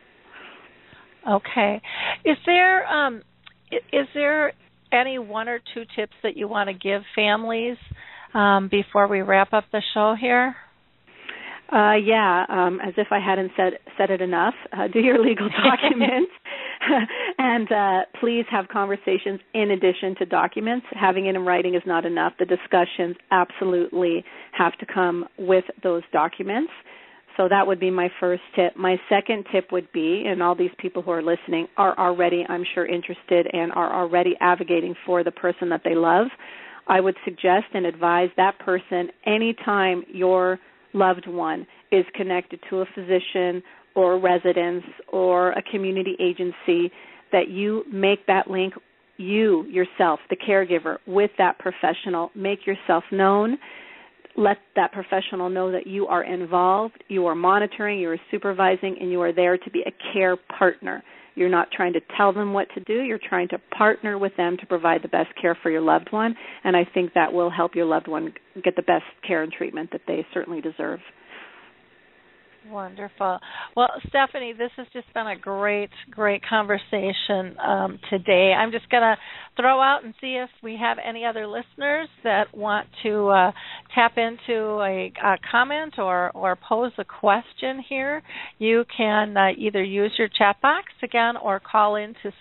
Okay. Is there any one or two tips that you want to give families before we wrap up the show here? As if I hadn't said it enough, do your legal documents, and please have conversations in addition to documents. Having it in writing is not enough. The discussions absolutely have to come with those documents. So that would be my first tip. My second tip would be, and all these people who are listening are already, I'm sure, interested and are already advocating for the person that they love, I would suggest and advise that person anytime your loved one is connected to a physician or a residence or a community agency, that you make that link, you yourself, the caregiver, with that professional. Make yourself known. Let that professional know that you are involved, you are monitoring, you are supervising, and you are there to be a care partner. You're not trying to tell them what to do. You're trying to partner with them to provide the best care for your loved one, and I think that will help your loved one get the best care and treatment that they certainly deserve. Wonderful. Well, Stephanie, this has just been a great, great conversation today. I'm just going to throw out and see if we have any other listeners that want to tap into a comment or pose a question here. You can either use your chat box again or call in to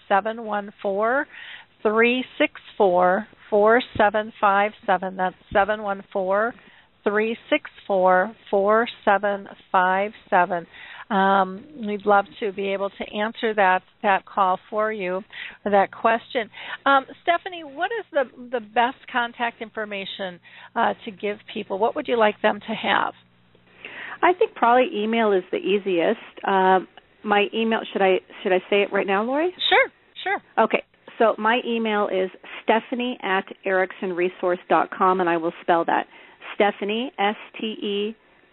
714-364-4757. That's 714-364-4757. 364-4757. We'd love to be able to answer that call for you, or that question. Stephanie, what is the best contact information to give people? What would you like them to have? I think probably email is the easiest. My email, should I say it right now, Lori? Sure. Okay. So my email is stephanie@ericksonresource.com, and I will spell that. Stephanie, Stephanie, at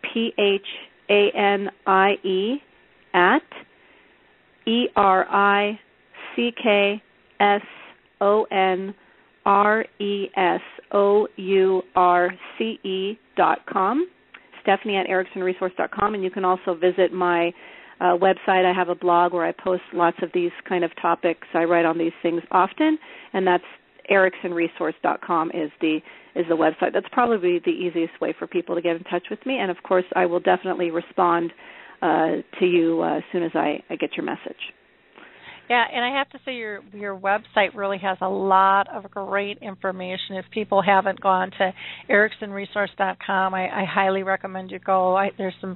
ericksonresource.com, stephanie@ericksonresource.com, and you can also visit my website. I have a blog where I post lots of these kind of topics. I write on these things often, and that's ericksonresource.com is the website. That's probably the easiest way for people to get in touch with me. And, of course, I will definitely respond to you as soon as I get your message. Yeah, and I have to say your website really has a lot of great information. If people haven't gone to ericksonresource.com, I highly recommend you go. There's some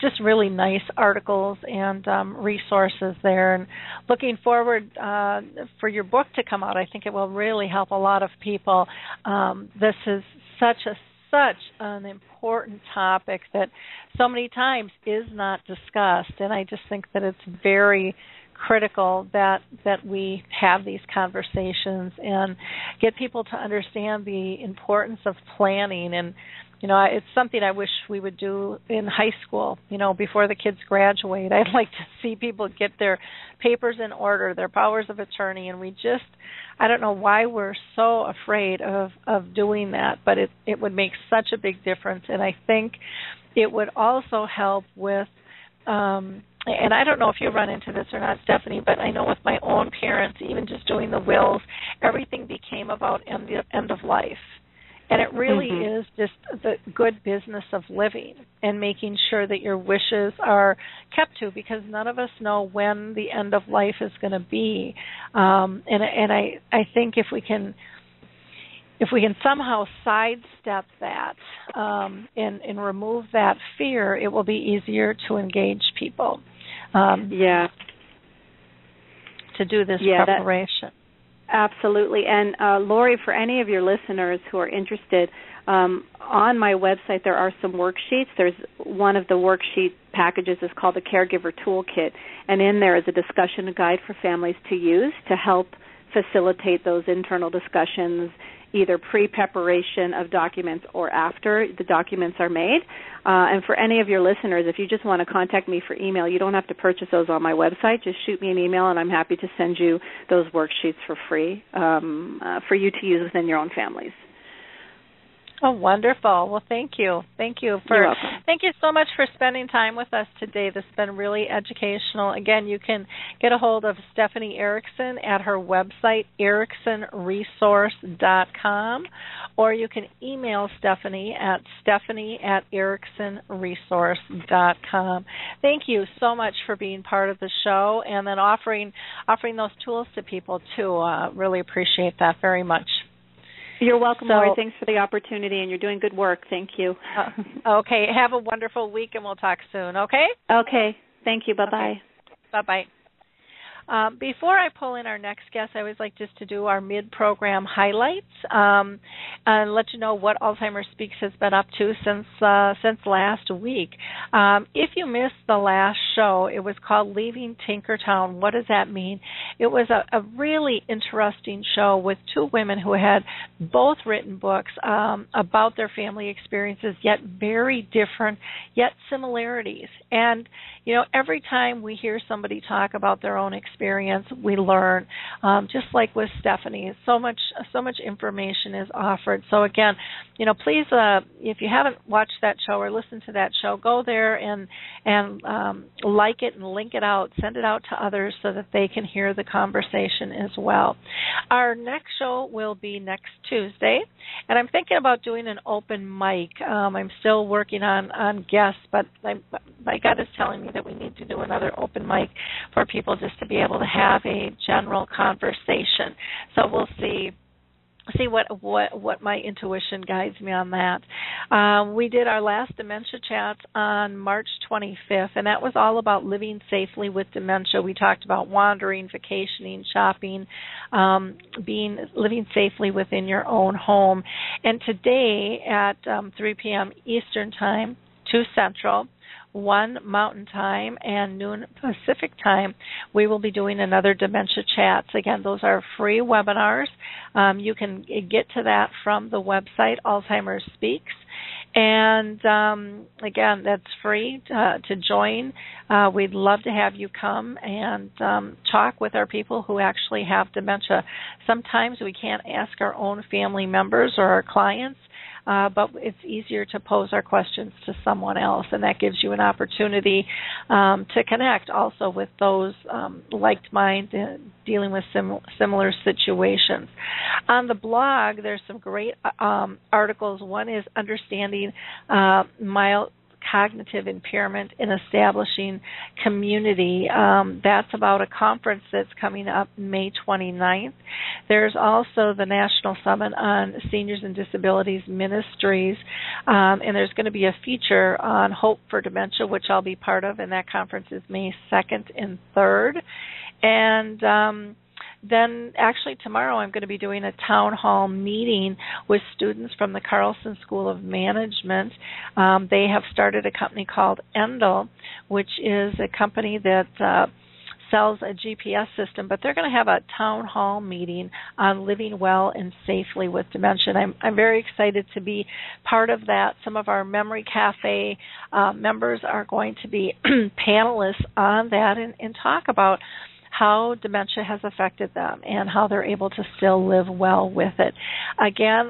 just really nice articles and resources there. And looking forward for your book to come out. I think it will really help a lot of people. This is such an important topic that so many times is not discussed. And I just think that it's very critical that we have these conversations and get people to understand the importance of planning. And, you know, it's something I wish we would do in high school, you know, before the kids graduate. I'd like to see people get their papers in order, their powers of attorney, and we just, I don't know why we're so afraid of doing that, but it would make such a big difference. And I think it would also help with and I don't know if you run into this or not, Stephanie, but I know with my own parents, even just doing the wills, everything became about end of life. And it really is just the good business of living and making sure that your wishes are kept to, because none of us know when the end of life is going to be. And I think if we can somehow sidestep that and remove that fear, it will be easier to engage people. To do this preparation. Absolutely. And Lori, for any of your listeners who are interested, on my website there are some worksheets. There's one of the worksheet packages is called the Caregiver Toolkit, and in there is a discussion guide for families to use to help facilitate those internal discussions, either pre-preparation of documents or after the documents are made. And for any of your listeners, if you just want to contact me for email, you don't have to purchase those on my website. Just shoot me an email, and I'm happy to send you those worksheets for free for you to use within your own families. Oh, wonderful. Well, thank you. Thank you so much for spending time with us today. This has been really educational. Again, you can get a hold of Stephanie Erickson at her website, ericksonresource.com, or you can email Stephanie at ericksonresource.com. Thank you so much for being part of the show and then offering those tools to people, too. Really appreciate that very much. You're welcome, Lori. Thanks for the opportunity, and you're doing good work. Thank you. Okay. Have a wonderful week, and we'll talk soon, okay? Okay. Thank you. Bye-bye. Okay. Bye-bye. Before I pull in our next guest, I always like just to do our mid-program highlights and let you know what Alzheimer's Speaks has been up to since last week. If you missed the last show, it was called Leaving Tinkertown. What does that mean? It was a really interesting show with two women who had both written books about their family experiences, yet very different, yet similarities. And, you know, every time we hear somebody talk about their own experience, we learn, just like with Stephanie. So much information is offered. So again, you know, please, if you haven't watched that show or listened to that show, go there and like it and link it out, send it out to others so that they can hear the conversation as well. Our next show will be next Tuesday, and I'm thinking about doing an open mic. I'm still working on guests, but my gut is telling me that we need to do another open mic for people just to be able to have a general conversation. So we'll see what my intuition guides me on that. We did our last Dementia Chats on March 25th, and that was all about living safely with dementia. We talked about wandering, vacationing, shopping, living safely within your own home. And today at 3 p.m. Eastern Time, 2 Central, 1 Mountain Time, and noon Pacific Time, we will be doing another Dementia Chats. Again, those are free webinars. You can get to that from the website, Alzheimer's Speaks. And, again, that's free to join. We'd love to have you come and talk with our people who actually have dementia. Sometimes we can't ask our own family members or our clients, but it's easier to pose our questions to someone else, and that gives you an opportunity to connect also with those like minds dealing with similar situations. On the blog, there's some great articles. One is Understanding Mild Cognitive Impairment in Establishing Community. That's about a conference that's coming up May 29th. There's also the National Summit on Seniors and Disabilities Ministries, and there's going to be a feature on Hope for Dementia, which I'll be part of, and that conference is May 2nd and 3rd. And then actually tomorrow I'm going to be doing a town hall meeting with students from the Carlson School of Management. They have started a company called Endel, which is a company that sells a GPS system, but they're going to have a town hall meeting on living well and safely with dementia. I'm very excited to be part of that. Some of our Memory Cafe members are going to be panelists on that and talk about how dementia has affected them and how they're able to still live well with it. Again,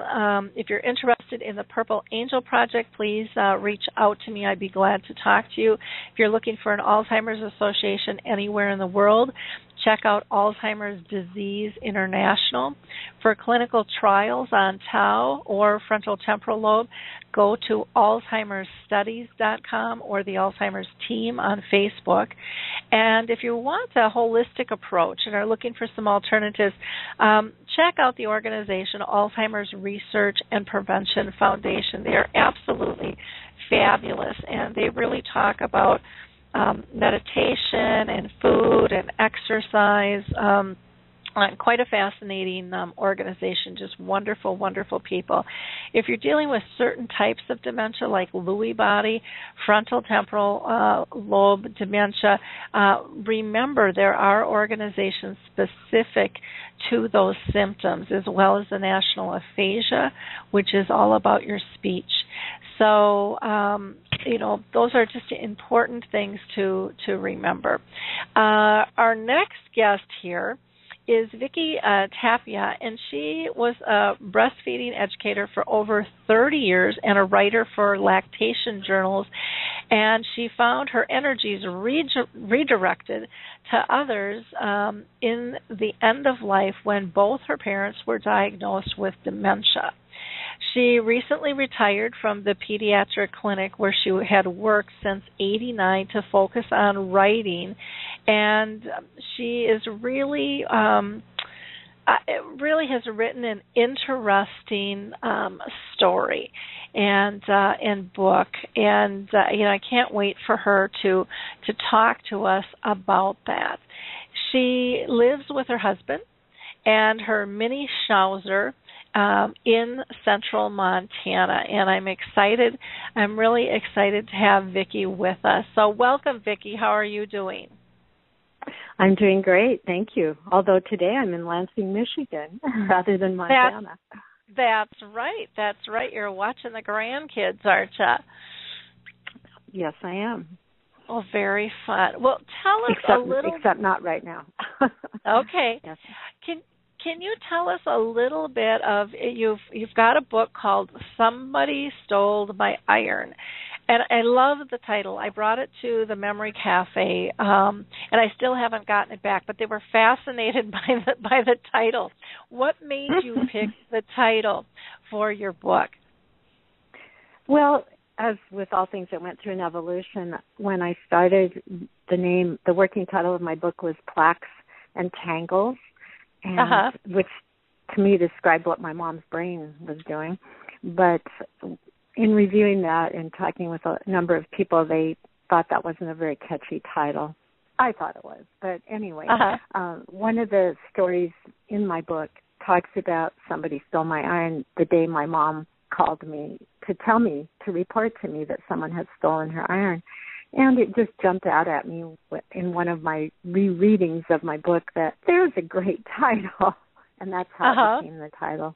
if you're interested in the Purple Angel Project, please reach out to me. I'd be glad to talk to you. If you're looking for an Alzheimer's Association anywhere in the world, check out Alzheimer's Disease International. For clinical trials on tau or frontal temporal lobe, go to alzheimersstudies.com or the Alzheimer's team on Facebook. And if you want a holistic approach and are looking for some alternatives, check out the organization Alzheimer's Research and Prevention Foundation. They are absolutely fabulous, and they really talk about meditation and food and exercise, quite a fascinating organization, just wonderful, wonderful people. If you're dealing with certain types of dementia like Lewy body, frontal temporal lobe dementia, remember there are organizations specific to those symptoms, as well as the National Aphasia, which is all about your speech. So, you know, those are just important things to remember. Our next guest here is Vicki Tapia, and she was a breastfeeding educator for over 30 years and a writer for lactation journals, and she found her energies redirected to others in the end of life when both her parents were diagnosed with dementia. She recently retired from the pediatric clinic where she had worked since 1989 to focus on writing, and she is really really has written an interesting story and book, and you know, I can't wait for her to talk to us about that. She lives with her husband and her mini Schnauzer in central Montana, and I'm excited. I'm really excited to have Vicki with us. So welcome, Vicki. How are you doing? I'm doing great, thank you. Although today I'm in Lansing, Michigan, rather than Montana. That's right. That's right. You're watching the grandkids, aren't you? Yes, I am. Oh, very fun. Well, tell us a little. Except not right now. Okay. Yes. Can you tell us a little bit of, you've got a book called Somebody Stole My Iron. And I love the title. I brought it to the Memory Cafe, and I still haven't gotten it back, but they were fascinated by the title. What made you pick the title for your book? Well, as with all things, it went through an evolution. When I started, the working title of my book was Plaques and Tangles, and which to me described what my mom's brain was doing. But in reviewing that and talking with a number of people, they thought that wasn't a very catchy title. I thought it was. But anyway, one of the stories in my book talks about Somebody Stole My Iron the day my mom called me to tell me, to report to me that someone had stolen her iron. And it just jumped out at me in one of my rereadings of my book that there's a great title. And that's how it became the title.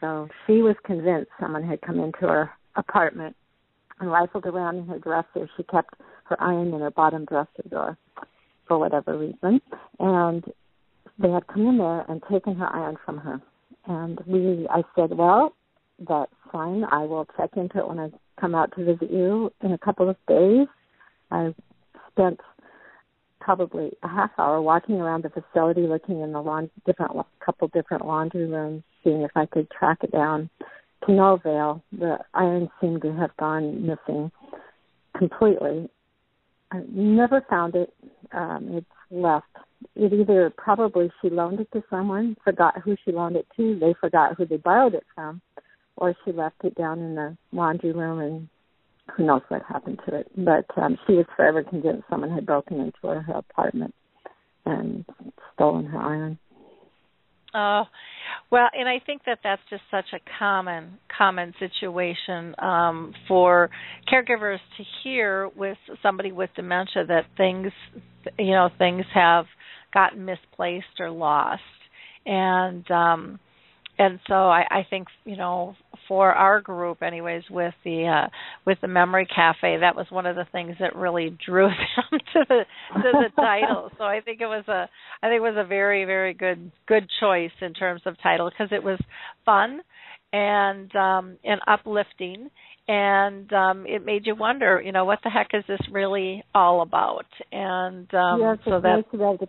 So she was convinced someone had come into her apartment and rifled around in her dresser. She kept her iron in her bottom dresser drawer for whatever reason. And they had come in there and taken her iron from her. And I said, well, that's fine. I will check into it when I come out to visit you in a couple of days. I spent probably a half hour walking around the facility, looking in the couple different laundry rooms, seeing if I could track it down. To no avail. The iron seemed to have gone missing completely. I never found it. It's left. It either probably she loaned it to someone, forgot who she loaned it to, they forgot who they borrowed it from, or she left it down in the laundry room and who knows what happened to it. But she was forever convinced someone had broken into her apartment and stolen her iron. Oh, well, and I think that that's just such a common situation for caregivers to hear with somebody with dementia, that things have gotten misplaced or lost. And so I think, you know, for our group anyways, with the Memory Cafe, that was one of the things that really drew them to the title. So I think it was a very, very good choice in terms of title, because it was fun and uplifting, and it made you wonder, you know, what the heck is this really all about? And so that's nice to be able to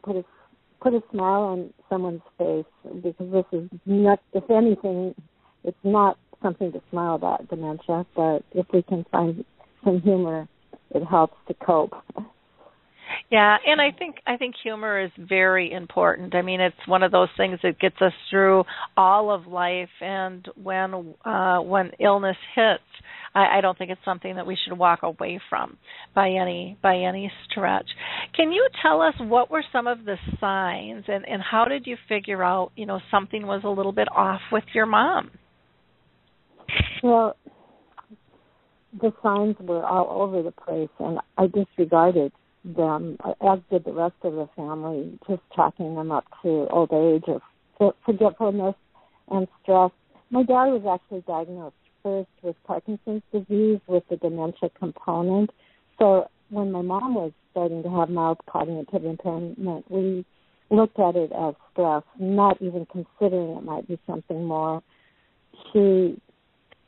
put a smile on someone's face, because this is not, if anything, it's not something to smile about, dementia, but if we can find some humor, it helps to cope. Yeah, and I think humor is very important. I mean, it's one of those things that gets us through all of life, and when illness hits, I don't think it's something that we should walk away from by any stretch. Can you tell us what were some of the signs, and how did you figure out, you know, something was a little bit off with your mom? Well, the signs were all over the place, and I disregarded them, as did the rest of the family, just chalking them up to old age or forgetfulness and stress. My dad was actually diagnosed first with Parkinson's disease with the dementia component. So when my mom was starting to have mild cognitive impairment, we looked at it as stress, not even considering it might be something more. She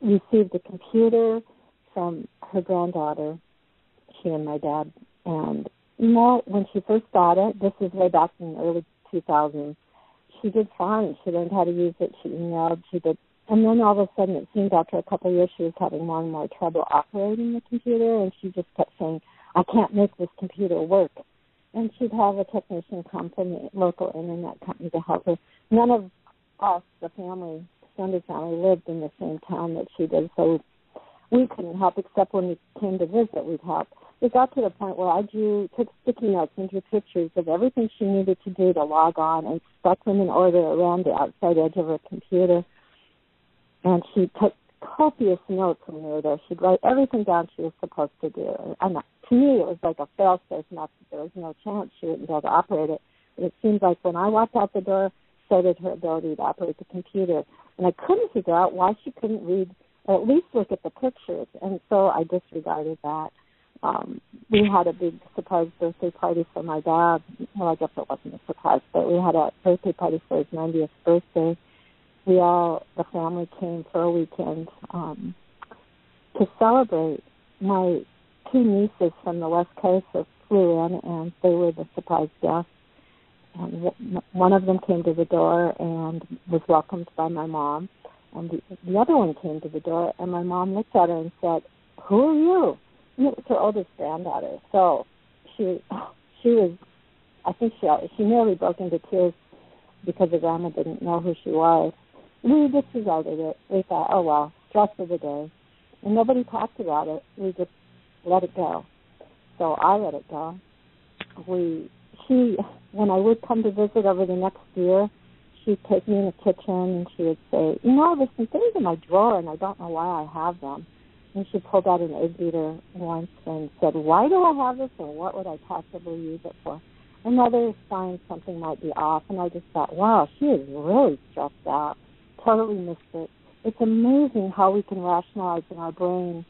received a computer from her granddaughter, she and my dad. And, you know, when she first got it, this is way back in the early 2000s, she did fine. She learned how to use it. She emailed. She did. And then all of a sudden, it seemed after a couple of years, she was having more and more trouble operating the computer. And she just kept saying, I can't make this computer work. And she'd have a technician come from the local internet company to help her. none of us, the family, extended family, lived in the same town that she did, so we couldn't help, except when we came to visit, we'd help. It got to the point where I took sticky notes and drew pictures of everything she needed to do to log on and stuck them in order around the outside edge of her computer. And she took copious notes when we were there. She'd write everything down she was supposed to do. And to me, it was like a fail-safe, not that there was no chance she wouldn't be able to operate it. But it seemed like when I walked out the door, so did her ability to operate the computer. And I couldn't figure out why she couldn't read or at least look at the pictures. And so I disregarded that. We had a big surprise birthday party for my dad. Well, I guess it wasn't a surprise, but we had a birthday party for his 90th birthday. The family came for a weekend to celebrate. My two nieces from the West Coast flew in, and they were the surprise guests. And one of them came to the door and was welcomed by my mom. And the other one came to the door, and my mom looked at her and said, "Who are you?" And it was her oldest granddaughter. So she was, I think she nearly broke into tears because her grandma didn't know who she was. We disregarded it. We thought, oh, well, stress of the day. And nobody talked about it. We just let it go. So I let it go. When I would come to visit over the next year, she'd take me in the kitchen and she would say, you know, there's some things in my drawer and I don't know why I have them. And she pulled out an egg beater once and said, why do I have this and what would I possibly use it for? Another sign something might be off, and I just thought, wow, she is really stressed out, totally missed it. It's amazing how we can rationalize in our brain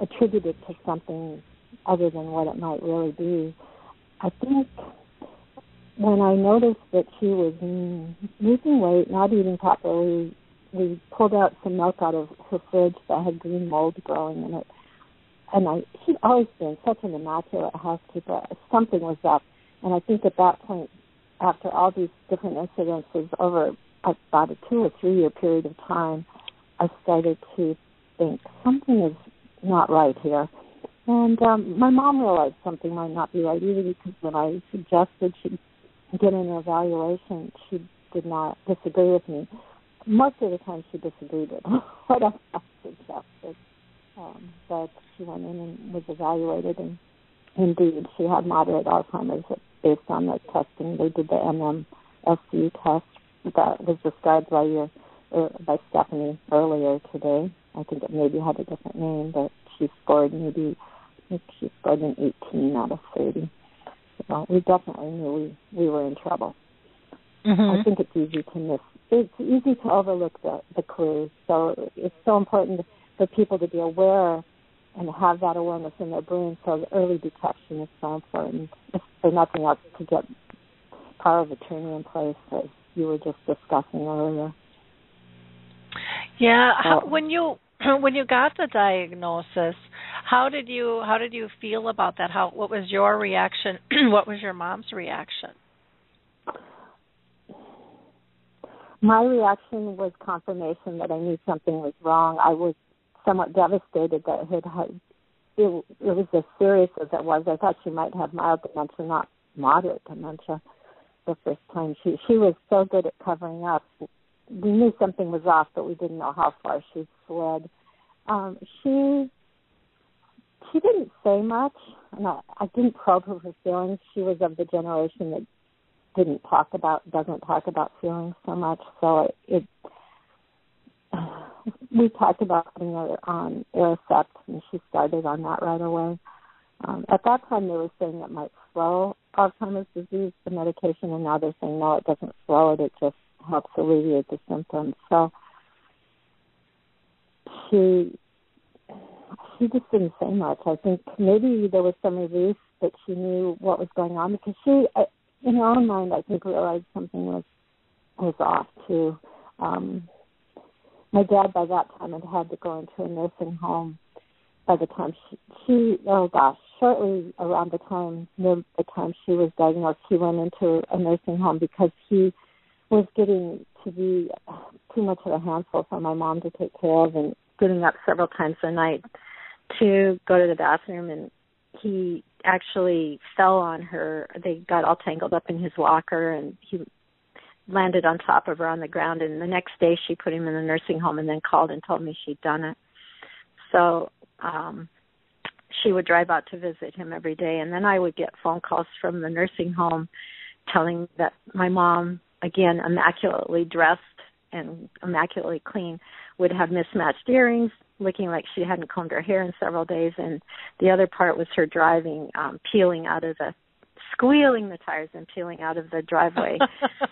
attribute it to something other than what it might really be. I think when I noticed that she was losing weight, not eating properly, we pulled out some milk out of her fridge that had green mold growing in it. And she'd always been such an immaculate housekeeper. Something was up. And I think at that point, after all these different incidences over about a 2 or 3 year period of time, I started to think something is not right here. And my mom realized something might not be right either, because when I suggested she get an evaluation, she did not disagree with me. Most of the time she disagreed with what I suggested. But she went in and was evaluated, and indeed she had moderate Alzheimer's based on the testing. They did the MMSE test that was described by Stephanie earlier today. I think it maybe had a different name, but she scored an 18 out of 30. So we definitely knew we were in trouble. Mm-hmm. I think it's easy to miss. It's easy to overlook the clues. So it's so important for people to be aware and have that awareness in their brain. So the early detection is so important. If for nothing else, to get power of attorney in place that you were just discussing earlier. Yeah. So, when you got the diagnosis, how did you feel about that? What was your reaction? What was your mom's reaction? My reaction was confirmation that I knew something was wrong. I was somewhat devastated that it was as serious as it was. I thought she might have mild dementia, not moderate dementia. The first time she was so good at covering up. We knew something was off, but we didn't know how far she slid. She didn't say much, and I didn't probe her feelings. She was of the generation that doesn't talk about feelings so much. So we talked about putting her on Aricept, and she started on that right away. At that time, they were saying it might slow Alzheimer's disease, the medication, and now they're saying, no, it doesn't slow it. It just helps alleviate the symptoms. So she just didn't say much. I think maybe there was some relief that she knew what was going on, because she... in her own mind, I think, realized something was off, too. My dad, by that time, had to go into a nursing home by the time shortly around the time she was diagnosed, he went into a nursing home because he was getting to be too much of a handful for my mom to take care of, and getting up several times a night to go to the bathroom, and he actually fell on her. They got all tangled up in his walker, and he landed on top of her on the ground, and the next day she put him in the nursing home and then called and told me she'd done it. So she would drive out to visit him every day, and then I would get phone calls from the nursing home telling that my mom, again, immaculately dressed and immaculately clean, would have mismatched earrings, looking like she hadn't combed her hair in several days, and the other part was her driving, squealing the tires and peeling out of the driveway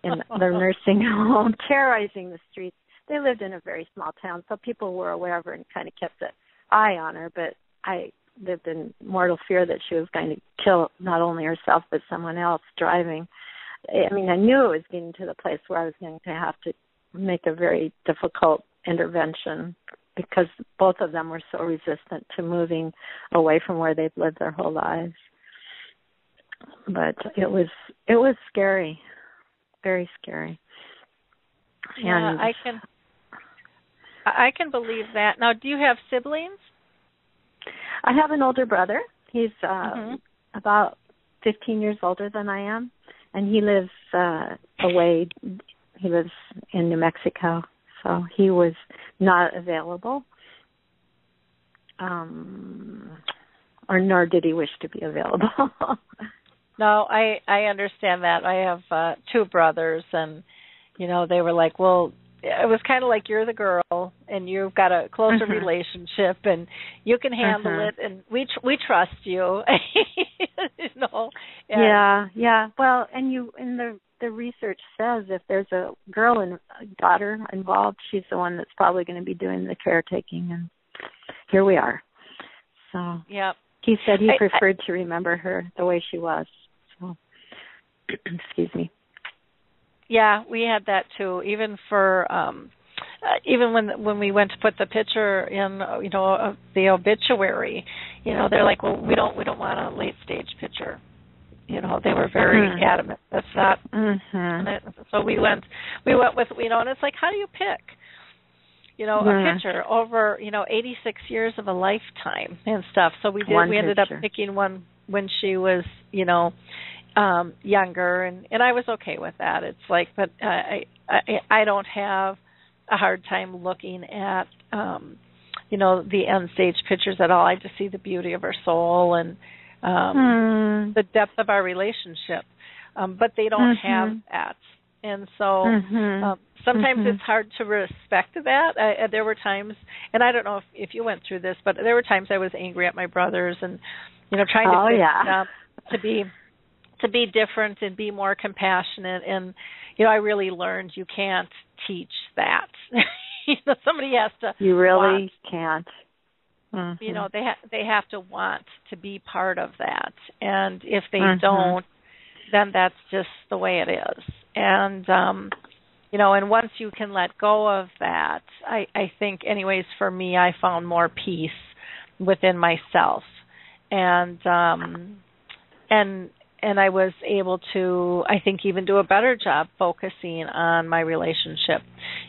in their nursing home, terrorizing the streets. They lived in a very small town, so people were aware of her and kind of kept an eye on her, but I lived in mortal fear that she was going to kill not only herself but someone else driving. I mean, I knew it was getting to the place where I was going to have to make a very difficult intervention because both of them were so resistant to moving away from where they've lived their whole lives. But it was scary, very scary. Yeah, and I can believe that. Now, do you have siblings? I have an older brother. He's about 15 years older than I am, and he lives away. He lives in New Mexico, so he was not available, or nor did he wish to be available. No, I understand that. I have two brothers, and, you know, they were like, well, it was kind of like you're the girl, and you've got a closer relationship, and you can handle it, and we trust you. You know? Yeah. Well, and the research says if there's a girl and a daughter involved, she's the one that's probably going to be doing the caretaking, and here we are. So yep. He said he preferred to remember her the way she was. So, excuse me. Yeah, we had that too. Even for even when we went to put the picture in, you know, the obituary, you know, they're like, well, we don't want a late stage picture. You know, they were very adamant. That's not. So we went with, you know, and it's like, how do you pick? You know, a picture over, you know, 86 years of a lifetime and stuff. So we did. We ended up picking one when she was, you know, younger, and I was okay with that. It's like, but I don't have a hard time looking at, you know, the end stage pictures at all. I just see the beauty of her soul and the depth of our relationship. But they don't have that. And so sometimes it's hard to respect that. There were times, and I don't know if you went through this, but there were times I was angry at my brothers and, you know, trying to to be different and be more compassionate. And, you know, I really learned you can't teach that. You know, somebody has to. You really can't. Mm-hmm. You know, they have to want to be part of that. And if they don't, then that's just the way it is. And, you know, and once you can let go of that, I think, anyways, for me, I found more peace within myself. And I was able to, I think, even do a better job focusing on my relationship,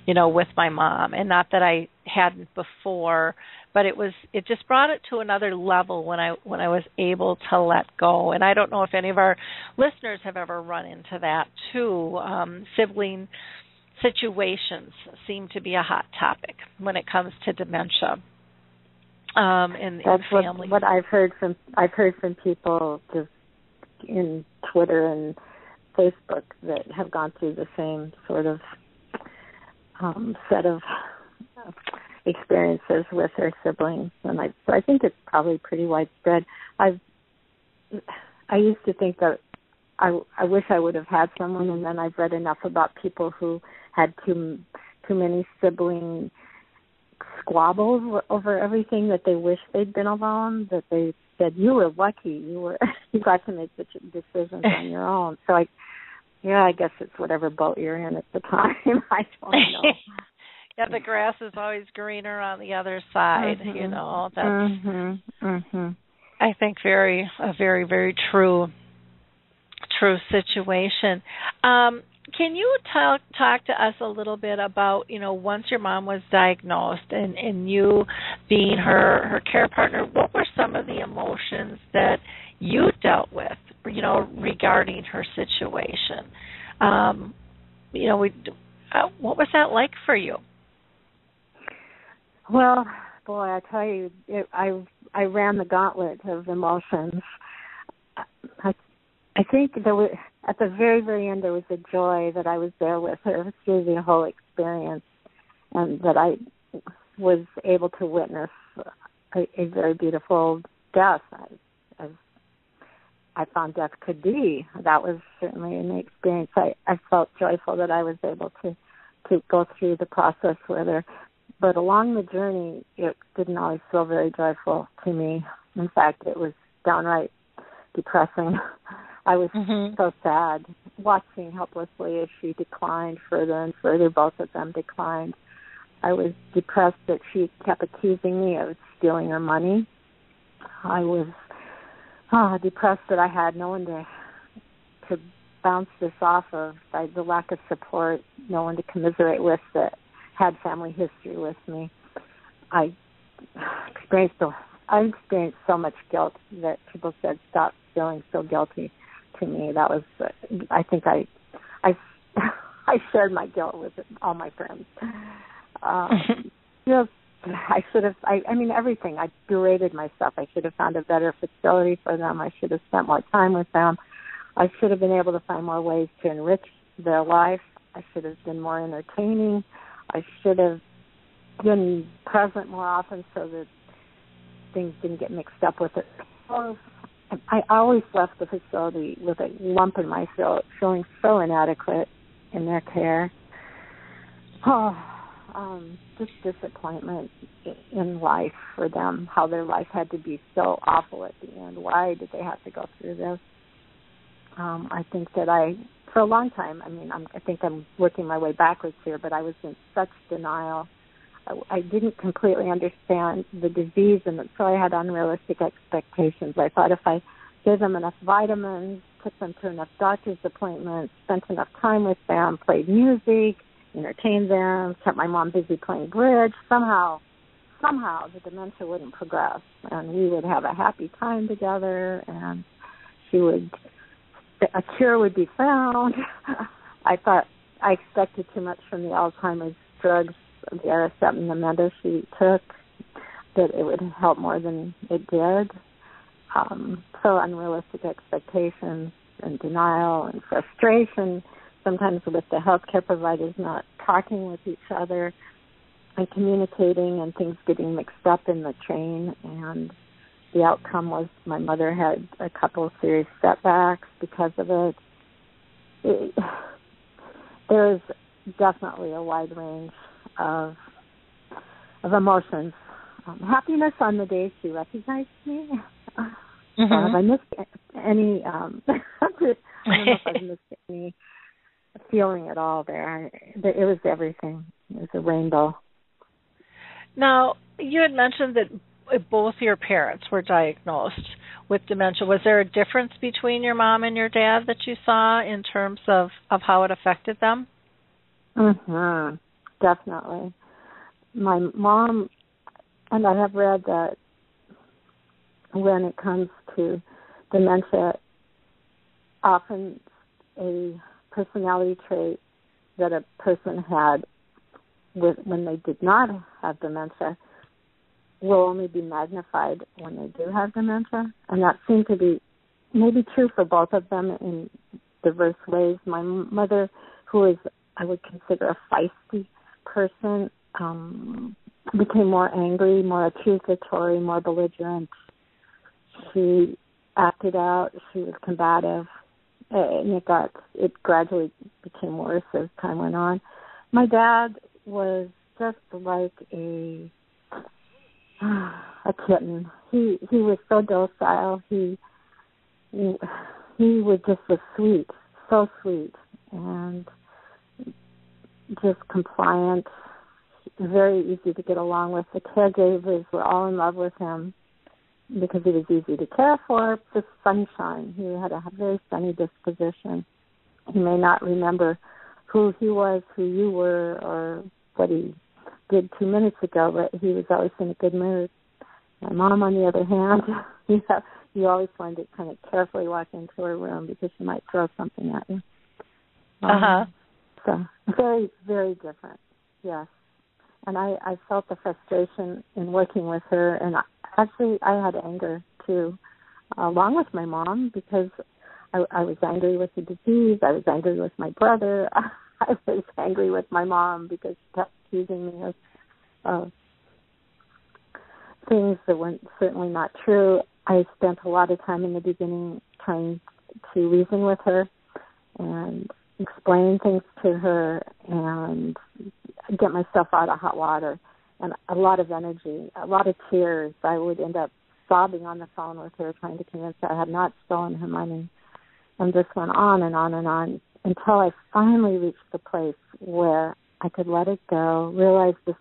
you know, with my mom. And not that I hadn't before, but it just brought it to another level when I was able to let go. And I don't know if any of our listeners have ever run into that too. Sibling situations seem to be a hot topic when it comes to dementia. That's in families. What I've heard from people just in Twitter and Facebook that have gone through the same sort of set of experiences with their siblings, and I think it's probably pretty widespread. I used to think that I wish I would have had someone, and then I've read enough about people who had too many sibling squabbles over everything that they wished they'd been alone, that they said, you were lucky, you got to make decisions on your own. So I guess it's whatever boat you're in at the time. I don't know. Yeah, the grass is always greener on the other side, you know. That's, I think, very, very true situation. Can you talk to us a little bit about, you know, once your mom was diagnosed and you being her care partner, what were some of the emotions that you dealt with, you know, regarding her situation? you know, what was that like for you? Well, boy, I tell you, I ran the gauntlet of emotions. I think there was, at the very, very end, there was a joy that I was there with her through the whole experience, and that I was able to witness a very beautiful death, as I found death could be. That was certainly an experience. I felt joyful that I was able to go through the process with her. But along the journey, it didn't always feel very joyful to me. In fact, it was downright depressing. I was so sad, watching helplessly as she declined further and further. Both of them declined. I was depressed that she kept accusing me of stealing her money. I was depressed that I had no one to bounce this off of, the lack of support, no one to commiserate with that had family history with me. I experienced so much guilt that people said, stop feeling so guilty to me. That was, I think I shared my guilt with all my friends. I should have, I mean, everything. I berated myself. I should have found a better facility for them. I should have spent more time with them. I should have been able to find more ways to enrich their life. I should have been more entertaining. I should have been present more often so that things didn't get mixed up with it. I always left the facility with a lump in my throat, feeling so inadequate in their care. Just disappointment in life for them, how their life had to be so awful at the end. Why did they have to go through this? I think that for a long time, I mean, I think I'm working my way backwards here, but I was in such denial. I didn't completely understand the disease, and so I had unrealistic expectations. I thought if I gave them enough vitamins, took them to enough doctor's appointments, spent enough time with them, played music, entertained them, kept my mom busy playing bridge, somehow the dementia wouldn't progress, and we would have a happy time together, and a cure would be found. I thought I expected too much from the Alzheimer's drugs, the Aricept and the Mendo she took, that it would help more than it did. So unrealistic expectations and denial and frustration, sometimes with the healthcare providers not talking with each other and communicating, and things getting mixed up in the train. And the outcome was my mother had a couple of serious setbacks because of it. There is definitely a wide range of emotions. Happiness on the day she recognized me. Have I missed any? I don't know if I've missed any feeling at all there. It was everything. It was a rainbow. Now, you had mentioned that both your parents were diagnosed with dementia. Was there a difference between your mom and your dad that you saw in terms of how it affected them? Mm-hmm. Definitely. My mom, and I have read that when it comes to dementia, often a personality trait that a person had when they did not have dementia will only be magnified when they do have dementia. And that seemed to be maybe true for both of them in diverse ways. My mother, who is, I would consider, a feisty person, became more angry, more accusatory, more belligerent. She acted out. She was combative. And it gradually became worse as time went on. My dad was just like a kitten. He was so docile. He was sweet, so sweet, and just compliant. Very easy to get along with. The caregivers were all in love with him because he was easy to care for. Just sunshine. He had a very sunny disposition. You may not remember who he was, who you were, or what he did 2 minutes ago, but he was always in a good mood. My mom, on the other hand, you always wanted to kind of carefully walk into her room because she might throw something at you. So very, very different, yes. And I felt the frustration in working with her. And actually, I had anger, too, along with my mom, because I was angry with the disease. I was angry with my brother. I was angry with my mom because she kept accusing me of things that weren't certainly not true. I spent a lot of time in the beginning trying to reason with her and explain things to her and get myself out of hot water, and a lot of energy, a lot of tears. I would end up sobbing on the phone with her, trying to convince her I had not stolen her money. And this went on and on and on until I finally reached the place where I could let it go, realize this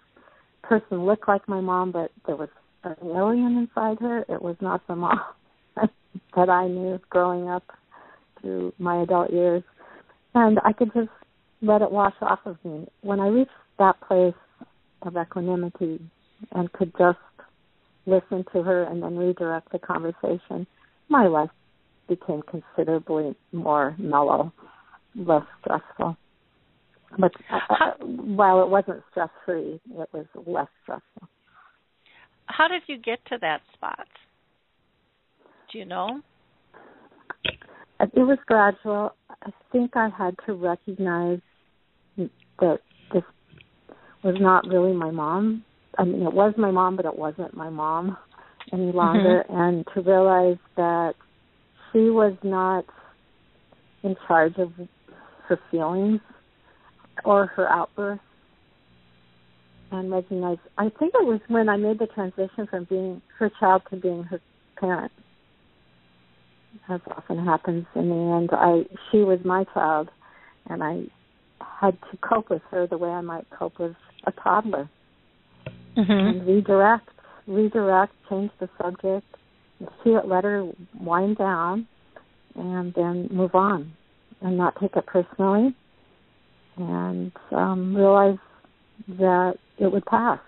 person looked like my mom, but there was an alien inside her. It was not the mom that I knew growing up through my adult years. And I could just let it wash off of me. When I reached that place of equanimity and could just listen to her and then redirect the conversation, my life became considerably more mellow, less stressful. But while it wasn't stress-free, it was less stressful. How did you get to that spot? Do you know? It was gradual. I think I had to recognize that this was not really my mom. I mean, it was my mom, but it wasn't my mom any longer. Mm-hmm. And to realize that she was not in charge of her feelings or her outbursts. And recognize, I think it was when I made the transition from being her child to being her parent. As often happens in the end, she was my child, and I had to cope with her the way I might cope with a toddler. Mm-hmm. And redirect, change the subject, let her wind down, and then move on and not take it personally, and realize that it would pass.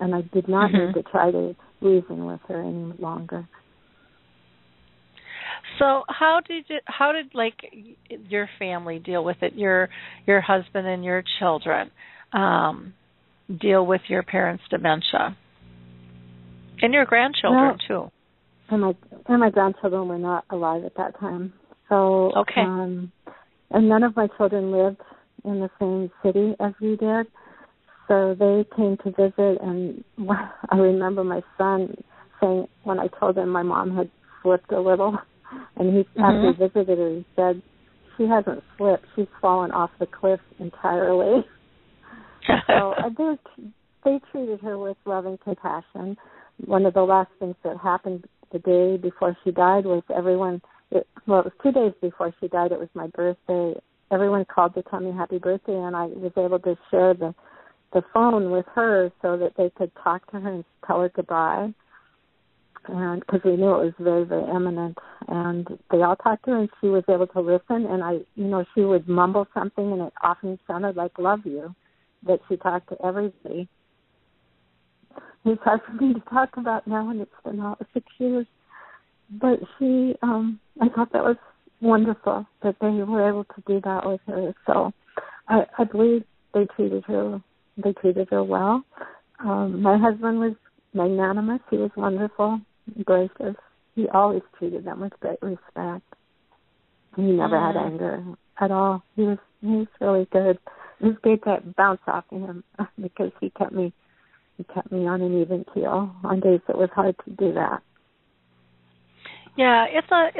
And I did not mm-hmm. need to try to reason with her any longer. So how did like your family deal with it? Your husband and your children deal with your parents' dementia, and your grandchildren too. And my grandchildren were not alive at that time. So okay, and none of my children lived in the same city as we did. So they came to visit, and I remember my son saying when I told him my mom had slipped a little. And mm-hmm. after he visited her, he said, she hasn't slipped. She's fallen off the cliff entirely. So they treated her with love and compassion. One of the last things that happened the day before she died was it was 2 days before she died. It was my birthday. Everyone called to tell me happy birthday, and I was able to share the phone with her so that they could talk to her and tell her goodbye. And because we knew it was very, very imminent, and they all talked to her, and she was able to listen. And she would mumble something, and it often sounded like "love you," that she talked to everybody. It's hard for me to talk about now, and it's been 6 years. But she, I thought that was wonderful that they were able to do that with her. So I believe they treated her well. My husband was magnanimous. He was wonderful. Gracious. He always treated them with great respect. He never had anger at all. He was really good. It was great to bounce off of him because he kept me on an even keel on days it was hard to do that. Yeah, it's a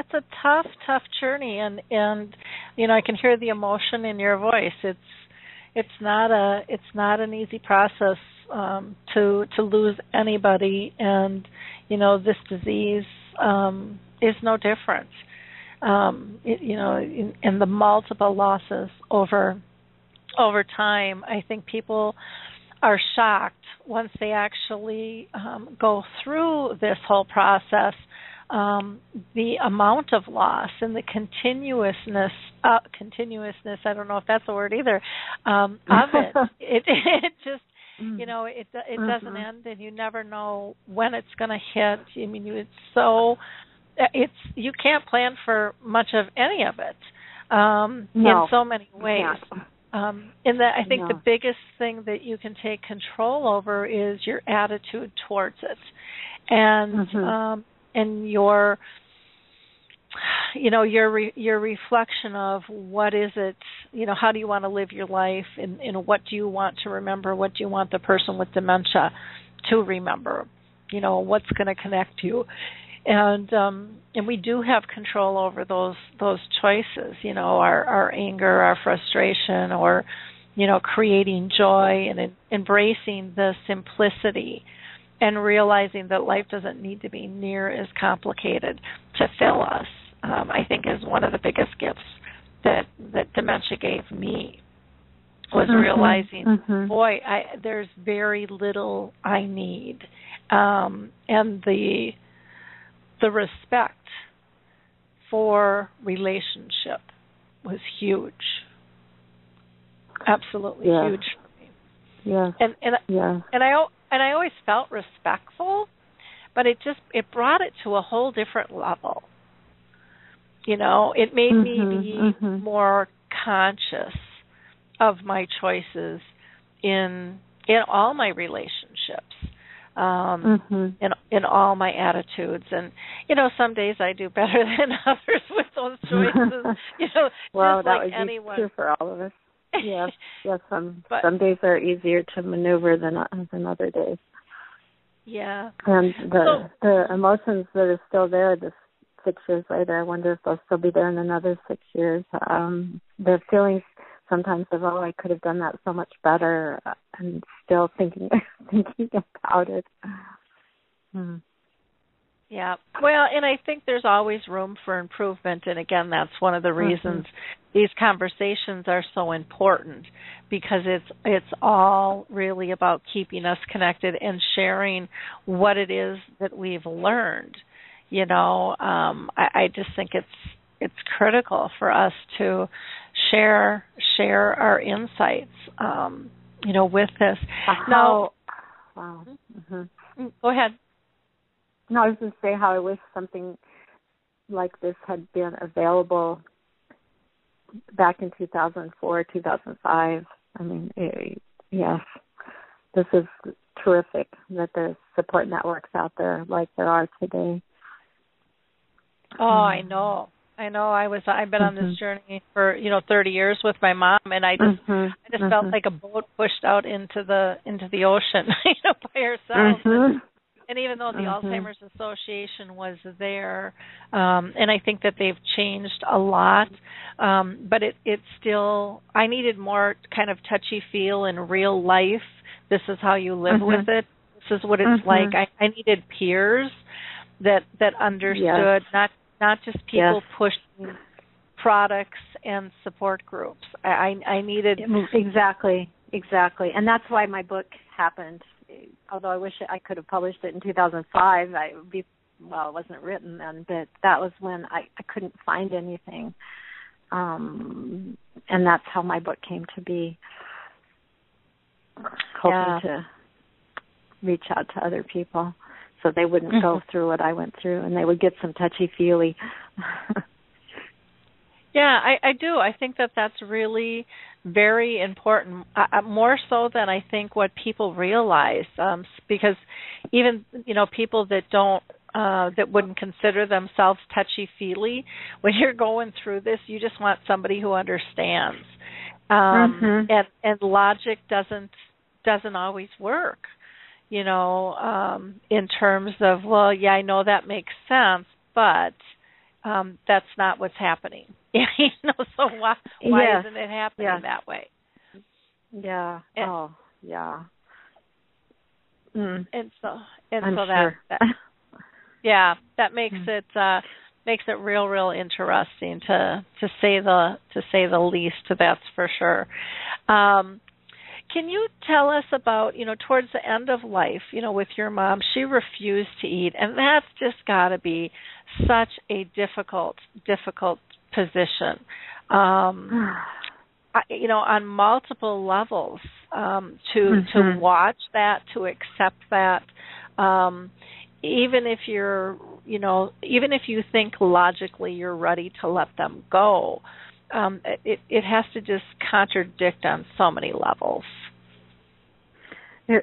tough journey, and I can hear the emotion in your voice. It's not an easy process to lose anybody, and this disease is no different. In the multiple losses over time, I think people are shocked once they actually go through this whole process. The amount of loss and the continuousness, I don't know if that's a word either, of it. It just, it doesn't end, and you never know when it's going to hit. I mean, you can't plan for much of any of it in so many ways. And that I think the biggest thing that you can take control over is your attitude towards it, and your, you know, your reflection of what is it, you know, how do you want to live your life, and what do you want to remember, what do you want the person with dementia to remember, you know, what's going to connect you. And we do have control over those choices, you know, our anger, our frustration, or, you know, creating joy and embracing the simplicity and realizing that life doesn't need to be near as complicated to fill us, I think is one of the biggest gifts that dementia gave me, was realizing, boy, there's very little I need. And the respect for relationship was huge, absolutely huge for me. Yeah, and I always felt respectful, but it brought it to a whole different level. You know, it made me be more conscious of my choices in all my relationships. In all my attitudes. And, you know, some days I do better than others with those choices. You know, well, just that, like, would anyone. Be true for all of us. Yes, yes. Some days are easier to maneuver than other days. Yeah. And the emotions that are still there this 6 years later, I wonder if they'll still be there in another 6 years. The feelings sometimes of, oh, I could have done that so much better, and still thinking about it. Yeah. Well, and I think there's always room for improvement. And again, that's one of the reasons these conversations are so important, because it's all really about keeping us connected and sharing what it is that we've learned. You know, I just think it's critical for us to share our insights, you know, with this. Now, go ahead. No, I was going to say how I wish something like this had been available back in 2004, 2005. I mean, yes, this is terrific that there's support networks out there like there are today. Oh, I know. I've been on this journey for, you know, 30 years with my mom, and I just felt like a boat pushed out into the ocean, you know, by ourselves. And even though the Alzheimer's Association was there, and I think that they've changed a lot, but it's still, I needed more kind of touchy-feel in real life. This is how you live with it. This is what it's like. I needed peers that understood, not just people pushing products and support groups. I needed... Exactly. And that's why my book happened. Although I wish I could have published it in 2005. It wasn't written then, but that was when I couldn't find anything. And that's how my book came to be. Hoping to reach out to other people, so they wouldn't go through what I went through, and they would get some touchy-feely. I do. I think that that's really very important, more so than I think what people realize, because even, you know, people that don't, that wouldn't consider themselves touchy-feely, when you're going through this, you just want somebody who understands. And logic doesn't always work. You know, in terms of, well, yeah, I know that makes sense, but that's not what's happening. You know, so why isn't it happening that way? Yeah. And, And so sure. that makes it real, real interesting to say the least. That's for sure. Can you tell us about, you know, towards the end of life, you know, with your mom, she refused to eat, and that's just got to be such a difficult position, you know, on multiple levels, to watch that, to accept that, even if you're, you know, even if you think logically you're ready to let them go. it has to just contradict on so many levels. There's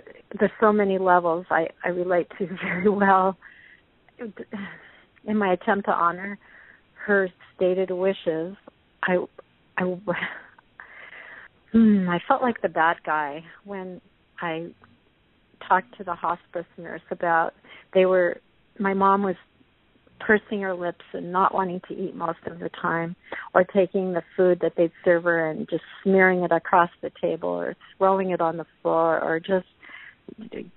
so many levels I relate to very well. In my attempt to honor her stated wishes, I felt like the bad guy when I talked to the hospice nurse about my mom was pursing her lips and not wanting to eat most of the time, or taking the food that they'd serve her and just smearing it across the table, or throwing it on the floor, or just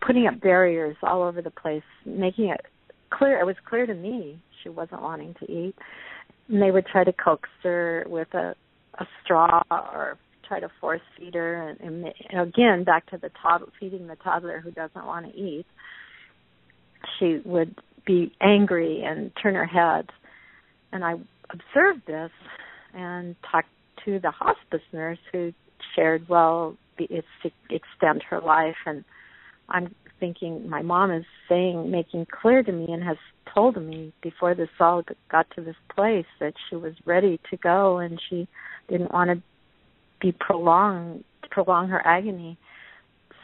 putting up barriers all over the place, making it clear. It was clear to me she wasn't wanting to eat. And they would try to coax her with a straw, or try to force feed her. And again, back to the feeding the toddler who doesn't want to eat. She would be angry and turn her head. And I observed this and talked to the hospice nurse, who shared, well, it's to extend her life. And I'm thinking, my mom is making clear to me, and has told me before this all got to this place, that she was ready to go and she didn't want to prolong her agony.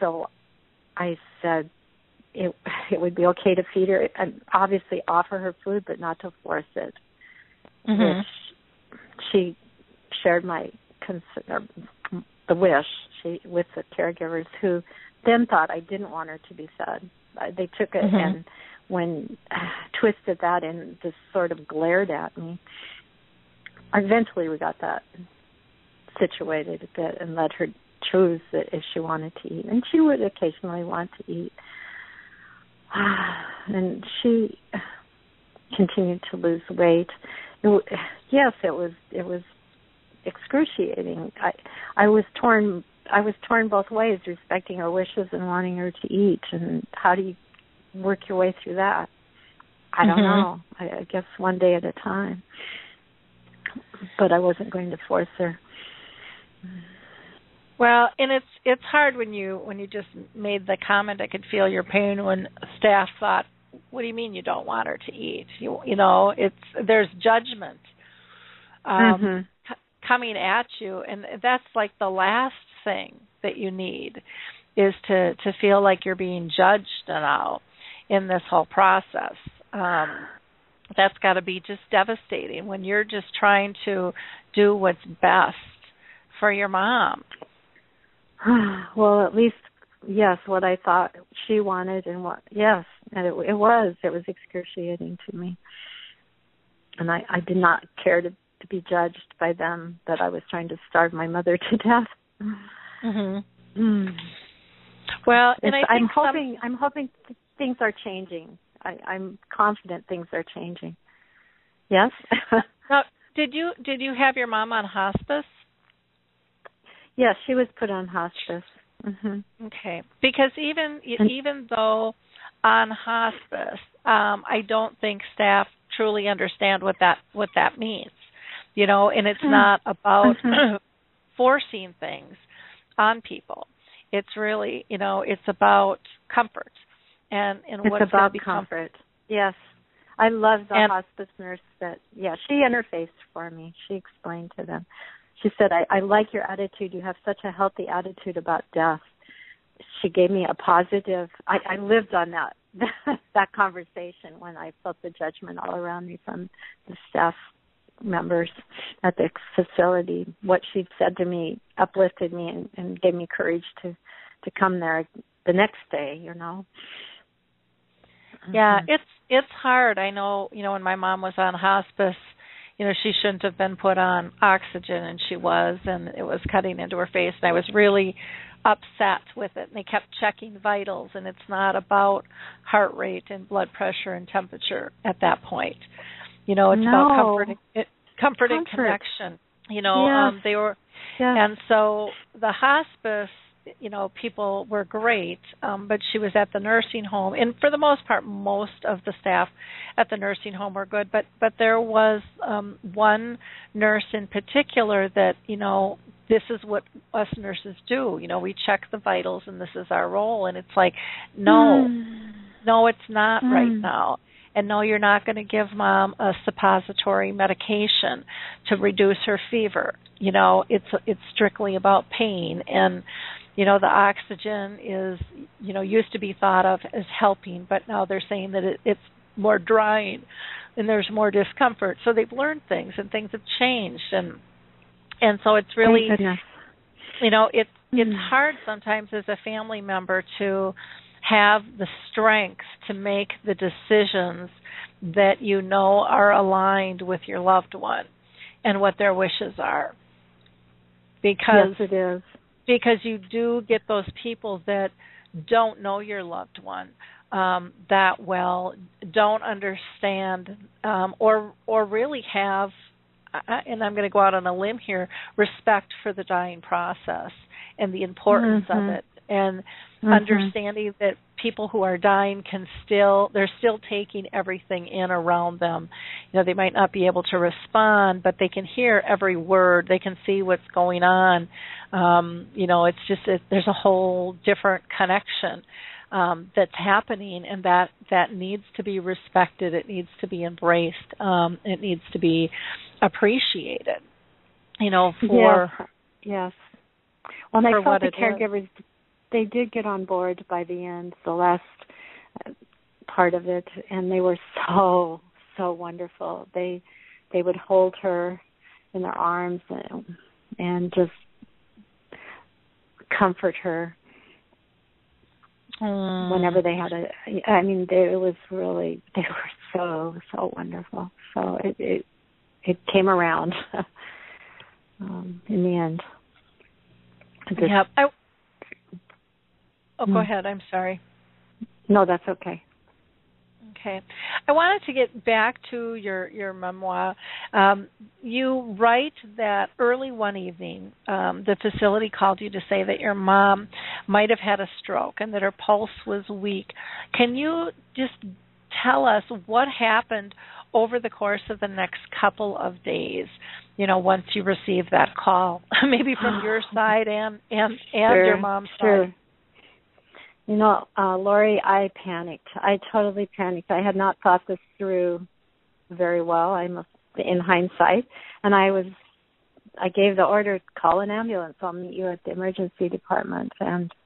So I said, it would be okay to feed her, and obviously offer her food, but not to force it. Mm-hmm. Which she shared the wish with the caregivers, who then thought I didn't want her to be fed. They took it and twisted that and just sort of glared at me. Eventually we got that situated a bit and let her choose that if she wanted to eat. And she would occasionally want to eat. And she continued to lose weight. Yes, it was excruciating. I was torn both ways, respecting her wishes and wanting her to eat. And how do you work your way through that? I don't know. I guess one day at a time. But I wasn't going to force her. Well, and it's hard when you just made the comment. I could feel your pain when staff thought, "What do you mean you don't want her to eat?" You know, there's judgment coming at you, and that's like the last thing that you need, is to feel like you're being judged now in this whole process. That's got to be just devastating when you're just trying to do what's best for your mom. Well, at least, yes, what I thought she wanted, and it was excruciating to me. And I did not care to be judged by them, that I was trying to starve my mother to death. Mm-hmm. Mm. Well, and I'm hoping things are changing. I'm confident things are changing. Yes. Now, did you have your mom on hospice? Yes, she was put on hospice. Mm-hmm. Okay, because even though on hospice, I don't think staff truly understand what that means, you know. And it's not about forcing things on people. It's really, you know, it's about comfort and what it's about comfort. Yes, I love the hospice nurse. She interfaced for me. She explained to them. She said, I like your attitude. You have such a healthy attitude about death. She gave me a positive. I lived on that conversation when I felt the judgment all around me from the staff members at the facility. What she said to me uplifted me and gave me courage to come there the next day, you know. Yeah, it's hard. I know, you know, when my mom was on hospice, you know, she shouldn't have been put on oxygen, and she was, and it was cutting into her face, and I was really upset with it. And they kept checking vitals, and it's not about heart rate and blood pressure and temperature at that point. You know, it's about comfort and connection. You know, yes. And so the hospice, you know, people were great, but she was at the nursing home, and for the most part, most of the staff at the nursing home were good. But there was one nurse in particular that, you know, this is what us nurses do. You know, we check the vitals, and this is our role. And it's like, no, it's not right now. And no, you're not going to give mom a suppository medication to reduce her fever. You know, it's strictly about pain. And, you know, the oxygen is, you know, used to be thought of as helping, but now they're saying that it's more drying and there's more discomfort. So they've learned things and things have changed. And so it's really, you know, it's hard sometimes as a family member to have the strength to make the decisions that you know are aligned with your loved one and what their wishes are. Because, yes, it is. Because you do get those people that don't know your loved one that well, don't understand or really have, and I'm going to go out on a limb here, respect for the dying process and the importance of it. And understanding that people who are dying can still, they're still taking everything in around them. You know, they might not be able to respond, but they can hear every word. They can see what's going on. You know, it's just, there's a whole different connection that's happening, and that needs to be respected. It needs to be embraced. It needs to be appreciated, you know, for Yes. Well, I thought the caregivers, they did get on board by the end, the last part of it, and they were so wonderful. They would hold her in their arms and just comfort her whenever they had a. I mean, they were so wonderful. So it came around in the end. Yeah. Go ahead. I'm sorry. No, that's okay. Okay. I wanted to get back to your memoir. You write that early one evening, the facility called you to say that your mom might have had a stroke and that her pulse was weak. Can you just tell us what happened over the course of the next couple of days, you know, once you receive that call, maybe from your side and sure, your mom's side? You know, Lori, I panicked. I totally panicked. I had not thought this through very well, in hindsight. And I gave the order, call an ambulance. I'll meet you at the emergency department,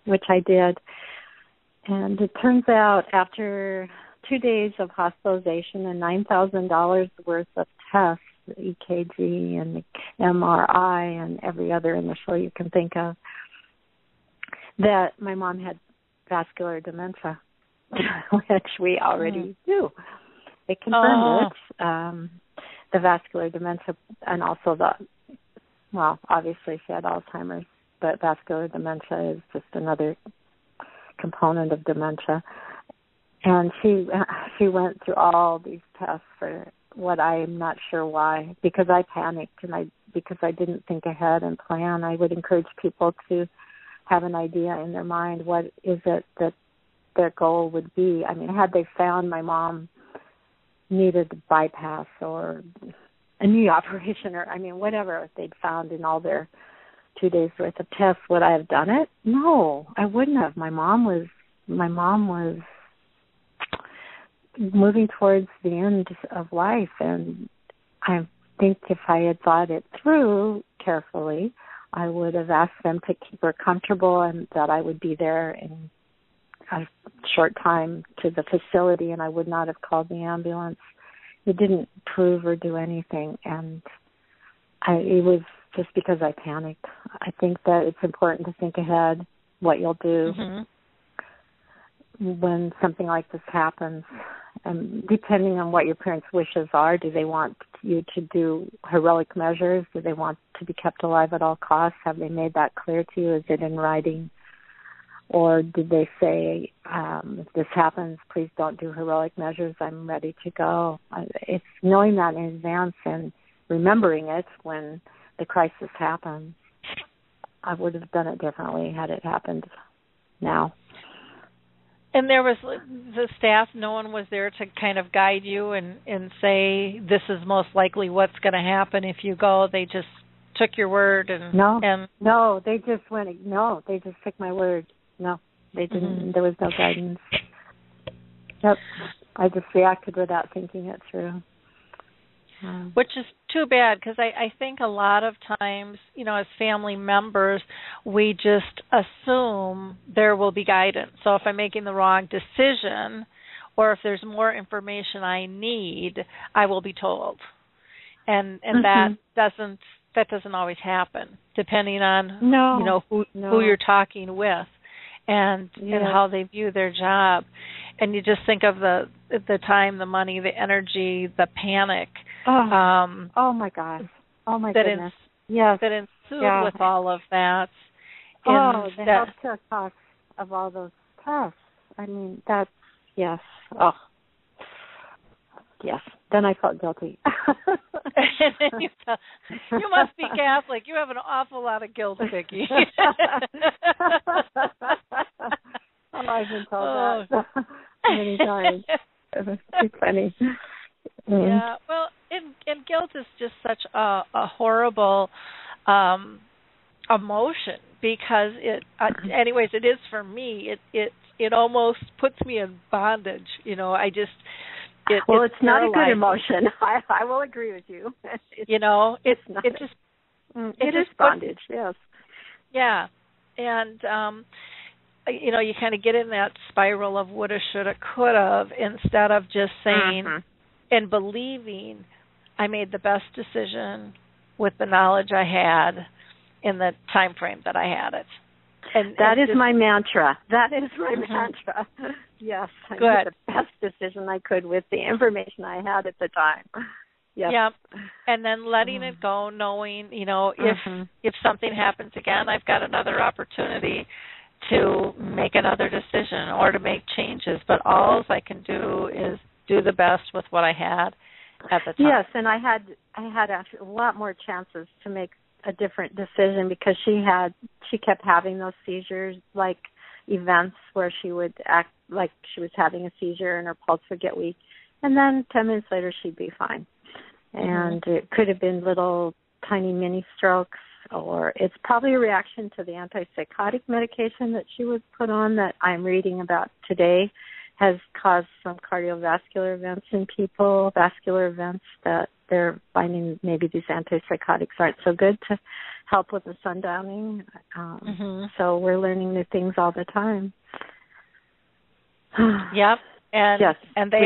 which I did. And it turns out after 2 days of hospitalization and $9,000 worth of tests, EKG and MRI and every other initial you can think of, that my mom had vascular dementia, which we already knew. It confirmed it, the vascular dementia, and also obviously she had Alzheimer's, but vascular dementia is just another component of dementia. And she went through all these tests for what I'm not sure why, because I panicked because I didn't think ahead and plan. I would encourage people to have an idea in their mind what is it that their goal would be. I mean, had they found my mom needed a bypass or a knee operation or, I mean, whatever they'd found in all their 2 days' worth of tests, would I have done it? No, I wouldn't have. My mom was moving towards the end of life, and I think if I had thought it through carefully, I would have asked them to keep her comfortable and that I would be there in a short time to the facility, and I would not have called the ambulance. It didn't prove or do anything, and it was just because I panicked. I think that it's important to think ahead what you'll do when something like this happens. And depending on what your parents' wishes are, do they want you to do heroic measures? Do they want to be kept alive at all costs? Have they made that clear to you? Is it in writing? Or did they say, if this happens, please don't do heroic measures. I'm ready to go. It's knowing that in advance and remembering it when the crisis happens. I would have done it differently had it happened now. And there was the staff, no one was there to kind of guide you and say, this is most likely what's going to happen if you go. They just took your word. They just took my word. No, they didn't. There was no guidance. Yep. I just reacted without thinking it through. Which is too bad, because I think a lot of times, you know, as family members, we just assume there will be guidance. So if I'm making the wrong decision or if there's more information I need, I will be told. And that doesn't always happen, depending on, who you're talking with and how they view their job. And you just think of the time, the money, the energy, the panic. Oh my goodness. That ensued with all of that. Oh, the healthcare costs of all those tests. I mean, that's, yes. Oh, yes. Then I felt guilty. You must be Catholic. You have an awful lot of guilt, Vicki. Oh, I've been told that many times. It's too funny. Yeah, well, and guilt is just such a horrible emotion because it, anyways, it is for me. It almost puts me in bondage. You know, I just. It's not a good emotion. I will agree with you. It is bondage. Yes. Yeah, and you know, you kind of get in that spiral of woulda, shoulda, coulda instead of just saying. And believing I made the best decision with the knowledge I had in the time frame that I had it. And that is my mantra. That is my mantra. Yes. Good. I made the best decision I could with the information I had at the time. Yes. Yep. And then letting it go, knowing, you know, if something happens again, I've got another opportunity to make another decision or to make changes. But all I can do is do the best with what I had at the time. Yes, and I had actually a lot more chances to make a different decision because she kept having those seizures, like events where she would act like she was having a seizure and her pulse would get weak, and then 10 minutes later she'd be fine. And it could have been little tiny mini strokes, or it's probably a reaction to the antipsychotic medication that she was put on that I'm reading about today. Has caused some cardiovascular events in people, vascular events that they're finding maybe these antipsychotics aren't so good to help with the sundowning. So we're learning new things all the time. Yep, and yes. and they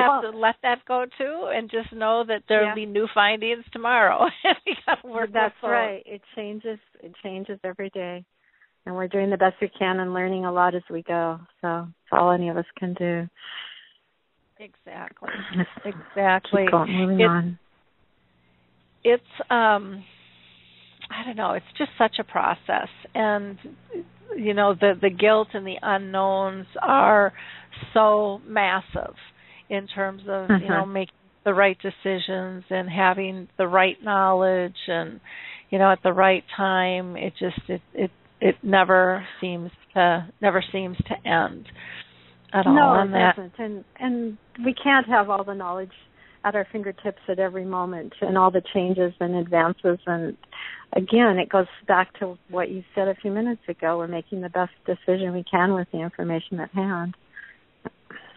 have to let that go too, and just know that there'll be new findings tomorrow. That's right. It changes every day. And we're doing the best we can and learning a lot as we go. So it's all any of us can do. Exactly. Keep going, moving on. It's I don't know. It's just such a process, and you know the guilt and the unknowns are so massive in terms of you know making the right decisions and having the right knowledge and you know at the right time. It never seems to end at all. No, it doesn't. And we can't have all the knowledge at our fingertips at every moment and all the changes and advances. And, again, it goes back to what you said a few minutes ago. We're making the best decision we can with the information at hand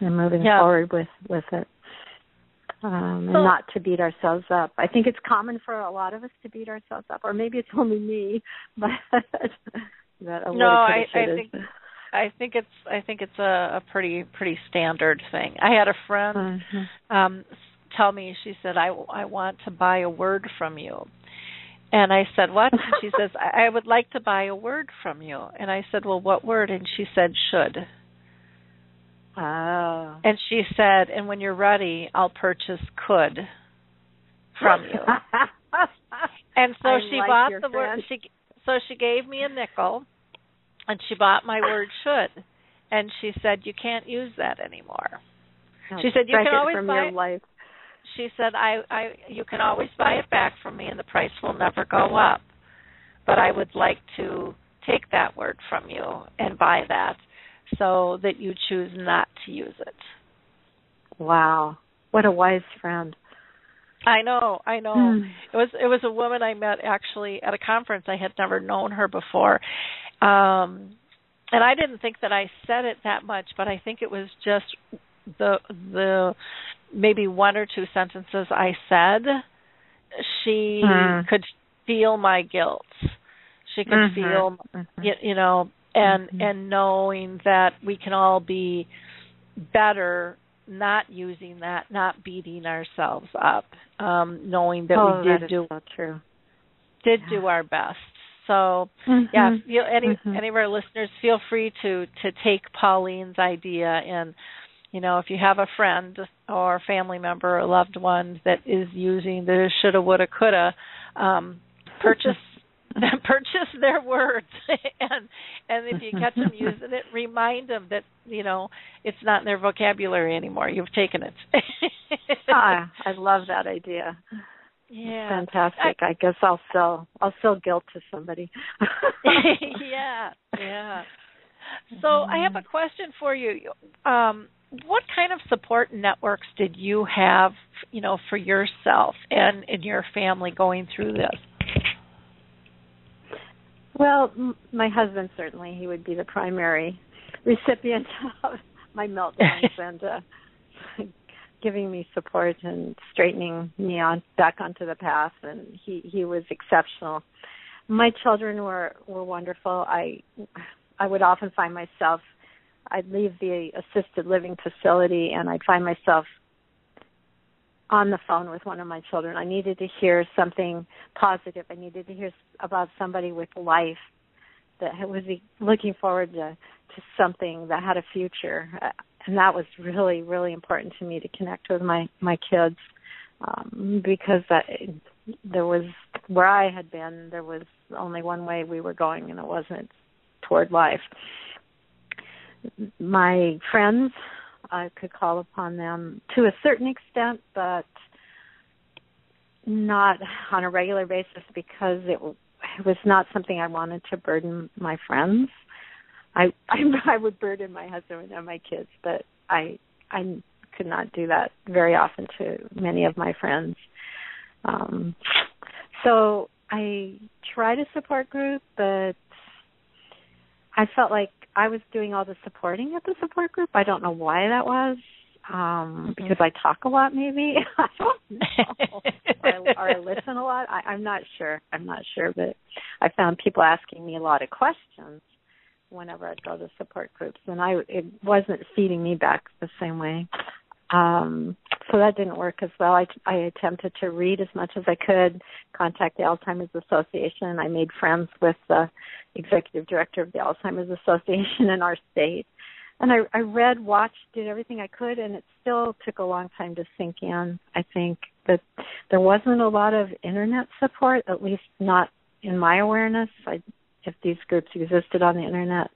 and moving forward with it. And not to beat ourselves up. I think it's common for a lot of us to beat ourselves up, or maybe it's only me. But I think it's a pretty standard thing. I had a friend tell me. She said, "I want to buy a word from you," and I said, "What?" And she says, "I would like to buy a word from you," and I said, "Well, what word?" And she said, "Should." Oh. And she said, and when you're ready, I'll purchase could from you. And so bought the word. So she gave me a nickel, and she bought my word should. And she said, you can't use that anymore. She said, you can always buy it. Life. She said, you can always buy it back from me, and the price will never go up. But I would like to take that word from you and buy that. So that you choose not to use it. Wow, what a wise friend! I know. It was a woman I met actually at a conference. I had never known her before, and I didn't think that I said it that much, but I think it was just the maybe one or two sentences I said, she could feel my guilt. She could feel, you know, and knowing that we can all be better not using that, not beating ourselves up, knowing that we did do our best. So, yeah, any of our listeners, feel free to take Pauline's idea, and, you know, if you have a friend or a family member or loved one that is using the shoulda, woulda, coulda, purchase their words, and if you catch them using it, remind them that, you know, it's not in their vocabulary anymore. You've taken it. I love that idea. Yeah, it's fantastic. I guess I'll sell guilt to somebody. Yeah. So I have a question for you. What kind of support networks did you have, you know, for yourself and in your family going through this? Well, my husband, certainly, he would be the primary recipient of my meltdowns and giving me support and straightening me on back onto the path, and he was exceptional. My children were wonderful. I would often find myself, I'd leave the assisted living facility, and I'd find myself on the phone with one of my children. I needed to hear something positive. I needed to hear about somebody with life that was looking forward to something that had a future. And that was really, really important to me, to connect with my kids, because there was, where I had been, there was only one way we were going, and it wasn't toward life. My friends, I could call upon them to a certain extent, but not on a regular basis, because it was not something I wanted to burden my friends. I would burden my husband and my kids, but I could not do that very often to many of my friends. So I tried a support group, but I felt like I was doing all the supporting at the support group. I don't know why that was, because I talk a lot, maybe. I don't know. or I listen a lot. I'm not sure, but I found people asking me a lot of questions whenever I'd go to support groups, and it wasn't feeding me back the same way. So that didn't work as well. I attempted to read as much as I could, contact the Alzheimer's Association. I made friends with the executive director of the Alzheimer's Association in our state. And I read, watched, did everything I could, and it still took a long time to sink in. I think that there wasn't a lot of internet support, at least not in my awareness. If these groups existed on the internet,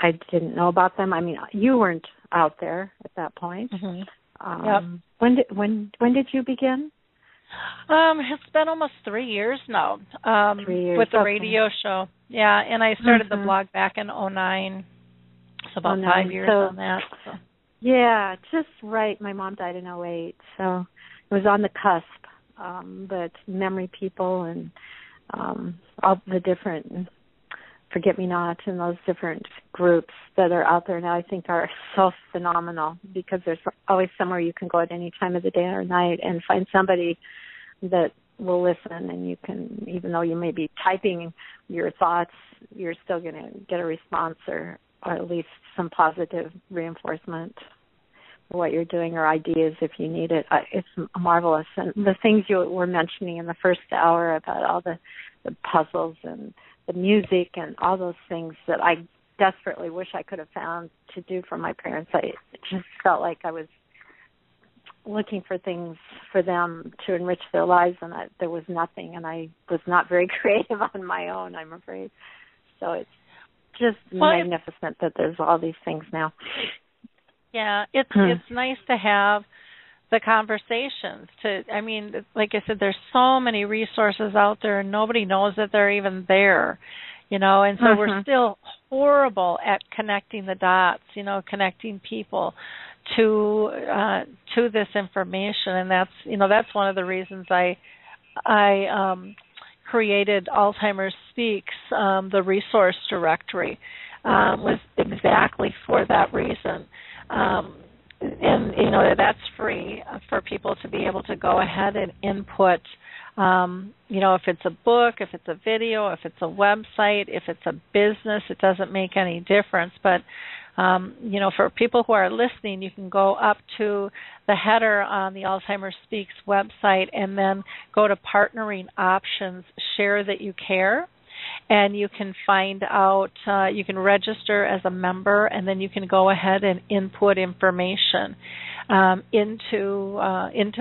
I didn't know about them. I mean, you weren't out there at that point. Mm-hmm. Yep. When did you begin? It's been almost 3 years now. 3 years. With the radio show. Yeah, and I started the blog back in 2009. It's about 5 years on that. So. Yeah, just right. My mom died in 2008, so it was on the cusp. But memory people and all the different forget-me-nots and those different groups that are out there now, I think, are so phenomenal, because there's always somewhere you can go at any time of the day or night and find somebody that will listen, and you can, even though you may be typing your thoughts, you're still going to get a response or at least some positive reinforcement for what you're doing, or ideas if you need it. It's marvelous. And the things you were mentioning in the first hour about all the puzzles and the music and all those things that I desperately wish I could have found to do for my parents. I just felt like I was looking for things for them to enrich their lives, and there was nothing, and I was not very creative on my own, I'm afraid. So it's just magnificent that there's all these things now. Yeah, it's nice to have the conversations. I mean, like I said, there's so many resources out there, and nobody knows that they're even there, you know, and so we're still horrible at connecting the dots, you know, connecting people to this information. And that's, you know, that's one of the reasons I created Alzheimer's Speaks, the resource directory, was exactly for that reason. and you know that's free for people to be able to go ahead and input. You know, if it's a book, if it's a video, if it's a website, if it's a business, it doesn't make any difference. But, you know, for people who are listening, you can go up to the header on the Alzheimer's Speaks website and then go to partnering options, Share That You Care. And you can find out, you can register as a member, and then you can go ahead and input information into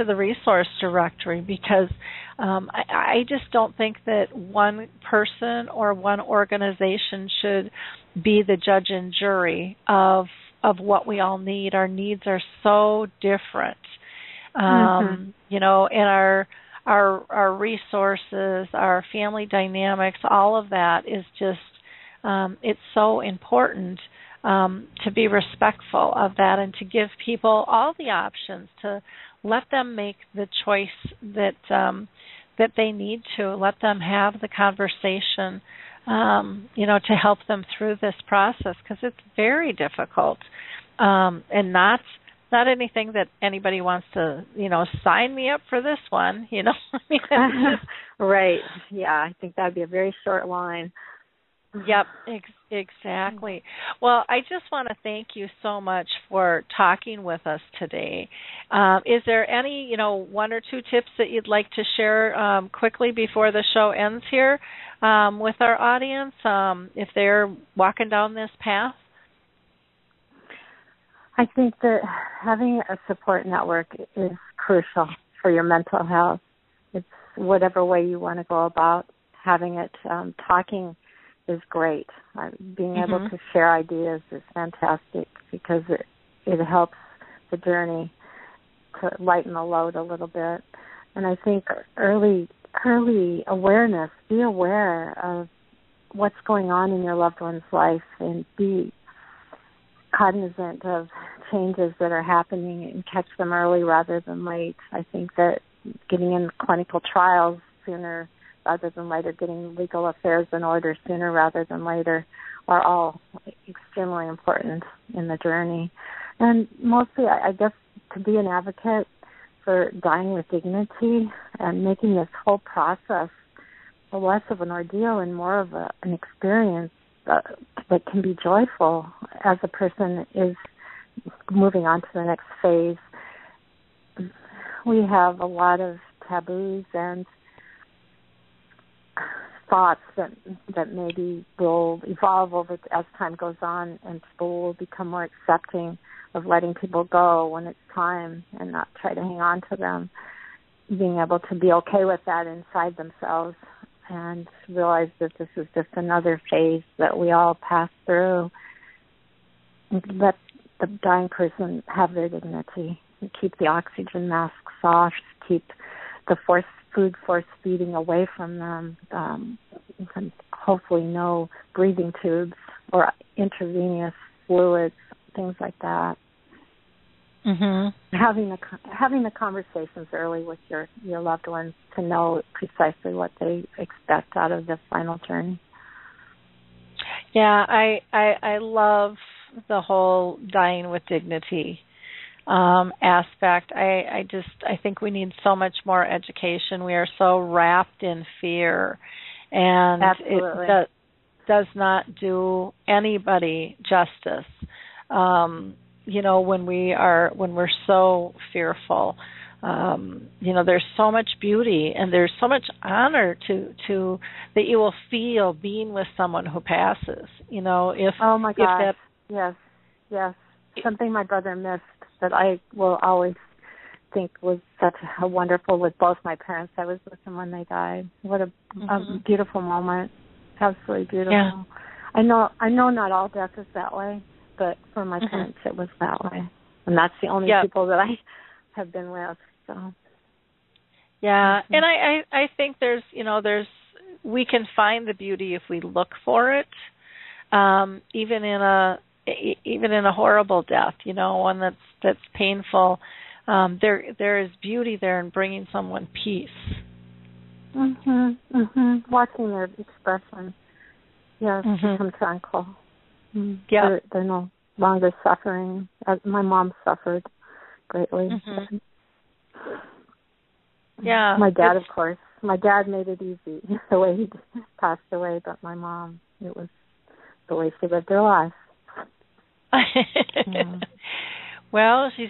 the resource directory, because I just don't think that one person or one organization should be the judge and jury of what we all need. Our needs are so different, you know, and our resources, our family dynamics, all of that is just, it's so important to be respectful of that and to give people all the options, to let them make the choice that that they need to, let them have the conversation, you know, to help them through this process, because it's very difficult and not anything that anybody wants to, you know, sign me up for this one, you know. I mean, it's just, right. Yeah, I think that would be a very short line. Yep, exactly. Well, I just want to thank you so much for talking with us today. Is there any, you know, one or two tips that you'd like to share quickly before the show ends here with our audience, if they're walking down this path? I think that having a support network is crucial for your mental health. It's whatever way you want to go about having it. Talking is great. Being able to share ideas is fantastic, because it helps the journey to lighten the load a little bit. And I think early awareness, be aware of what's going on in your loved one's life and be cognizant of changes that are happening and catch them early rather than late. I think that getting in clinical trials sooner rather than later, getting legal affairs in order sooner rather than later are all extremely important in the journey. And mostly, I guess, to be an advocate for dying with dignity and making this whole process less of an ordeal and more of an experience that can be joyful as a person is moving on to the next phase. We have a lot of taboos and thoughts that maybe will evolve over as time goes on, and people will become more accepting of letting people go when it's time and not try to hang on to them. Being able to be okay with that inside themselves and realize that this is just another phase that we all pass through. Let the dying person have their dignity. Keep the oxygen masks off. Keep the food force feeding away from them. And hopefully no breathing tubes or intravenous fluids, things like that. Mm-hmm. Having the conversations early with your loved ones to know precisely what they expect out of the final journey. Yeah, I love the whole dying with dignity aspect. I think we need so much more education. We are so wrapped in fear, and it does not do anybody justice. You know, when we're so fearful, you know, there's so much beauty and there's so much honor to that you will feel being with someone who passes. You know, if oh my gosh, yes, something my brother missed that I will always think was such a wonderful with both my parents. I was with them when they died. What a beautiful moment, absolutely beautiful. Yeah. I know, not all death is that way. But for my parents, it was that way. And that's the only people that I have been with. So, yeah, and I think there's we can find the beauty if we look for it, even in a horrible death, you know, one that's painful. There is beauty there in bringing someone peace. Watching their expression, become tranquil. Yeah, they're no longer suffering. My mom suffered greatly. Mm-hmm. Yeah. My dad, of course. My dad made it easy the way he passed away, but my mom, it was the way she lived her life. Yeah. Well, she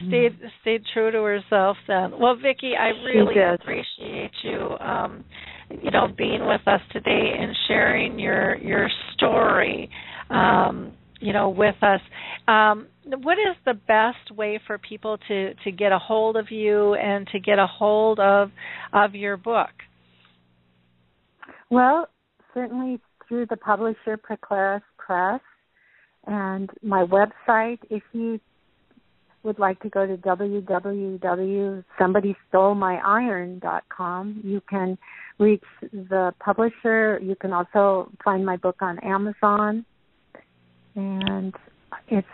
stayed true to herself then. Well, Vicki, I really appreciate you, being with us today and sharing your story, with us. What is the best way for people to get a hold of you and to get a hold of your book? Well, certainly through the publisher, Proclaris Press, and my website. If you would like to go to www.somebodystolemy.com, you can reach the publisher. You can also find my book on Amazon. And it's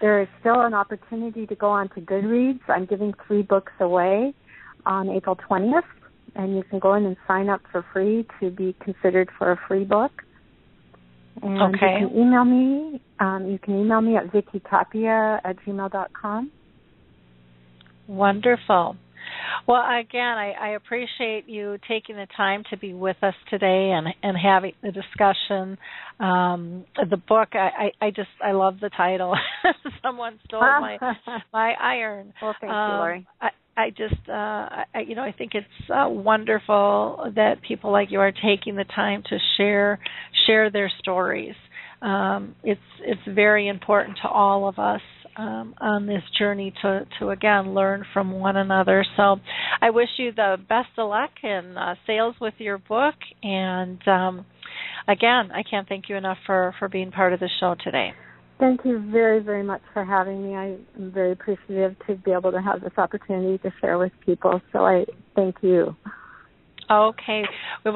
there is still an opportunity to go on to Goodreads. I'm giving 3 books away on April 20th, and you can go in and sign up for free to be considered for a free book. And you can email me. You can email me at vickitapia@gmail.com. Wonderful. Well, again, I appreciate you taking the time to be with us today and having the discussion. The book, I love the title. Someone Stole My Iron. Well, thank you, Lori. I think it's wonderful that people like you are taking the time to share their stories. It's very important to all of us on this journey to again learn from one another. So I wish you the best of luck in sales with your book. And again, I can't thank you enough for being part of the show today. Thank you very, very much for having me. I am very appreciative to be able to have this opportunity to share with people. So I thank you. Okay. We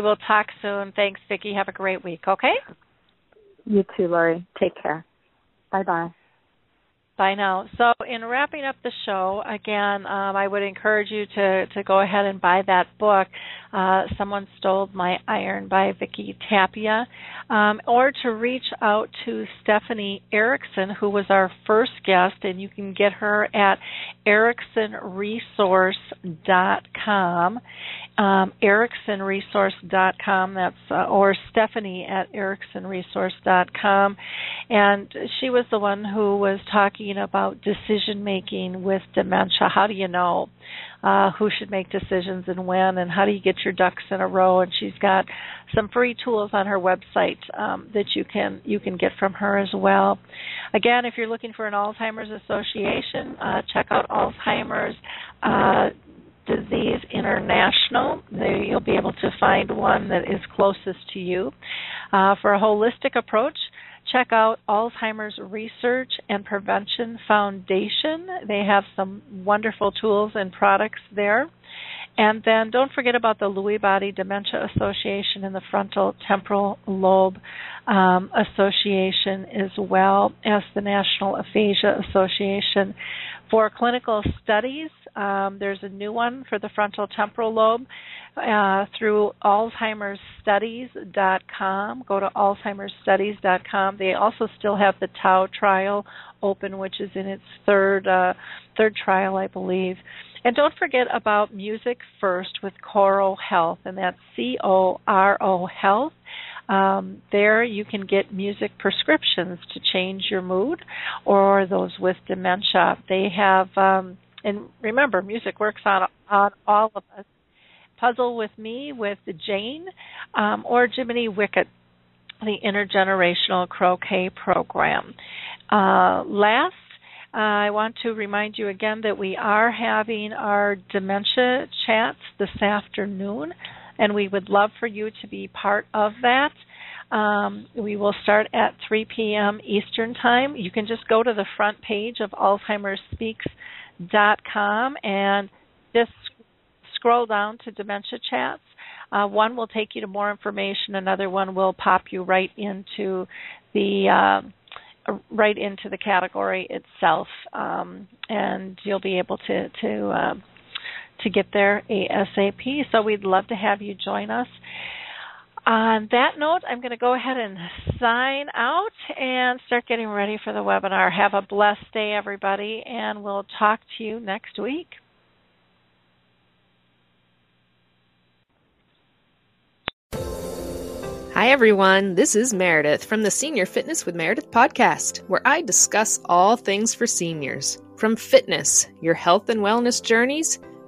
will talk soon. Thanks, Vicki. Have a great week, okay? You too, Lori. Take care. Bye-bye. Bye now. So in wrapping up the show, again, I would encourage you to go ahead and buy that book, Someone Stole My Iron by Vicki Tapia, or to reach out to Stephanie Erickson, who was our first guest, and you can get her at ericksonresource.com. EricksonResource.com, that's or Stephanie at EricksonResource.com, and she was the one who was talking about decision making with dementia. How do you know who should make decisions and when, and how do you get your ducks in a row? And she's got some free tools on her website that you can get from her as well. Again, if you're looking for an Alzheimer's Association, check out Alzheimer's Disease International. There you'll be able to find one that is closest to you. For a holistic approach, check out Alzheimer's Research and Prevention Foundation. They have some wonderful tools and products there. And then don't forget about the Lewy Body Dementia Association and the Frontal Temporal Lobe Association, as well as the National Aphasia Association. For clinical studies, there's a new one for the frontal temporal lobe through Alzheimer'sStudies.com. Go to Alzheimer'sStudies.com. They also still have the Tau trial open, which is in its third trial, I believe. And don't forget about Music First with Coral Health, and that's CORO Health. There you can get music prescriptions to change your mood or those with dementia. They have, and remember, music works on all of us. Puzzle With Me with Jane or Jiminy Wicket, the Intergenerational Croquet Program. Last, I want to remind you again that we are having our dementia chats this afternoon, and we would love for you to be part of that. We will start at 3 p.m. Eastern Time. You can just go to the front page of AlzheimerSpeaks.com and just scroll down to Dementia Chats. One will take you to more information. Another one will pop you right into the category itself, and you'll be able to get there ASAP. So we'd love to have you join us. On that note, I'm going to go ahead and sign out and start getting ready for the webinar. Have a blessed day, everybody, and we'll talk to you next week. Hi, everyone. This is Meredith from the Senior Fitness with Meredith podcast, where I discuss all things for seniors, from fitness, your health and wellness journeys,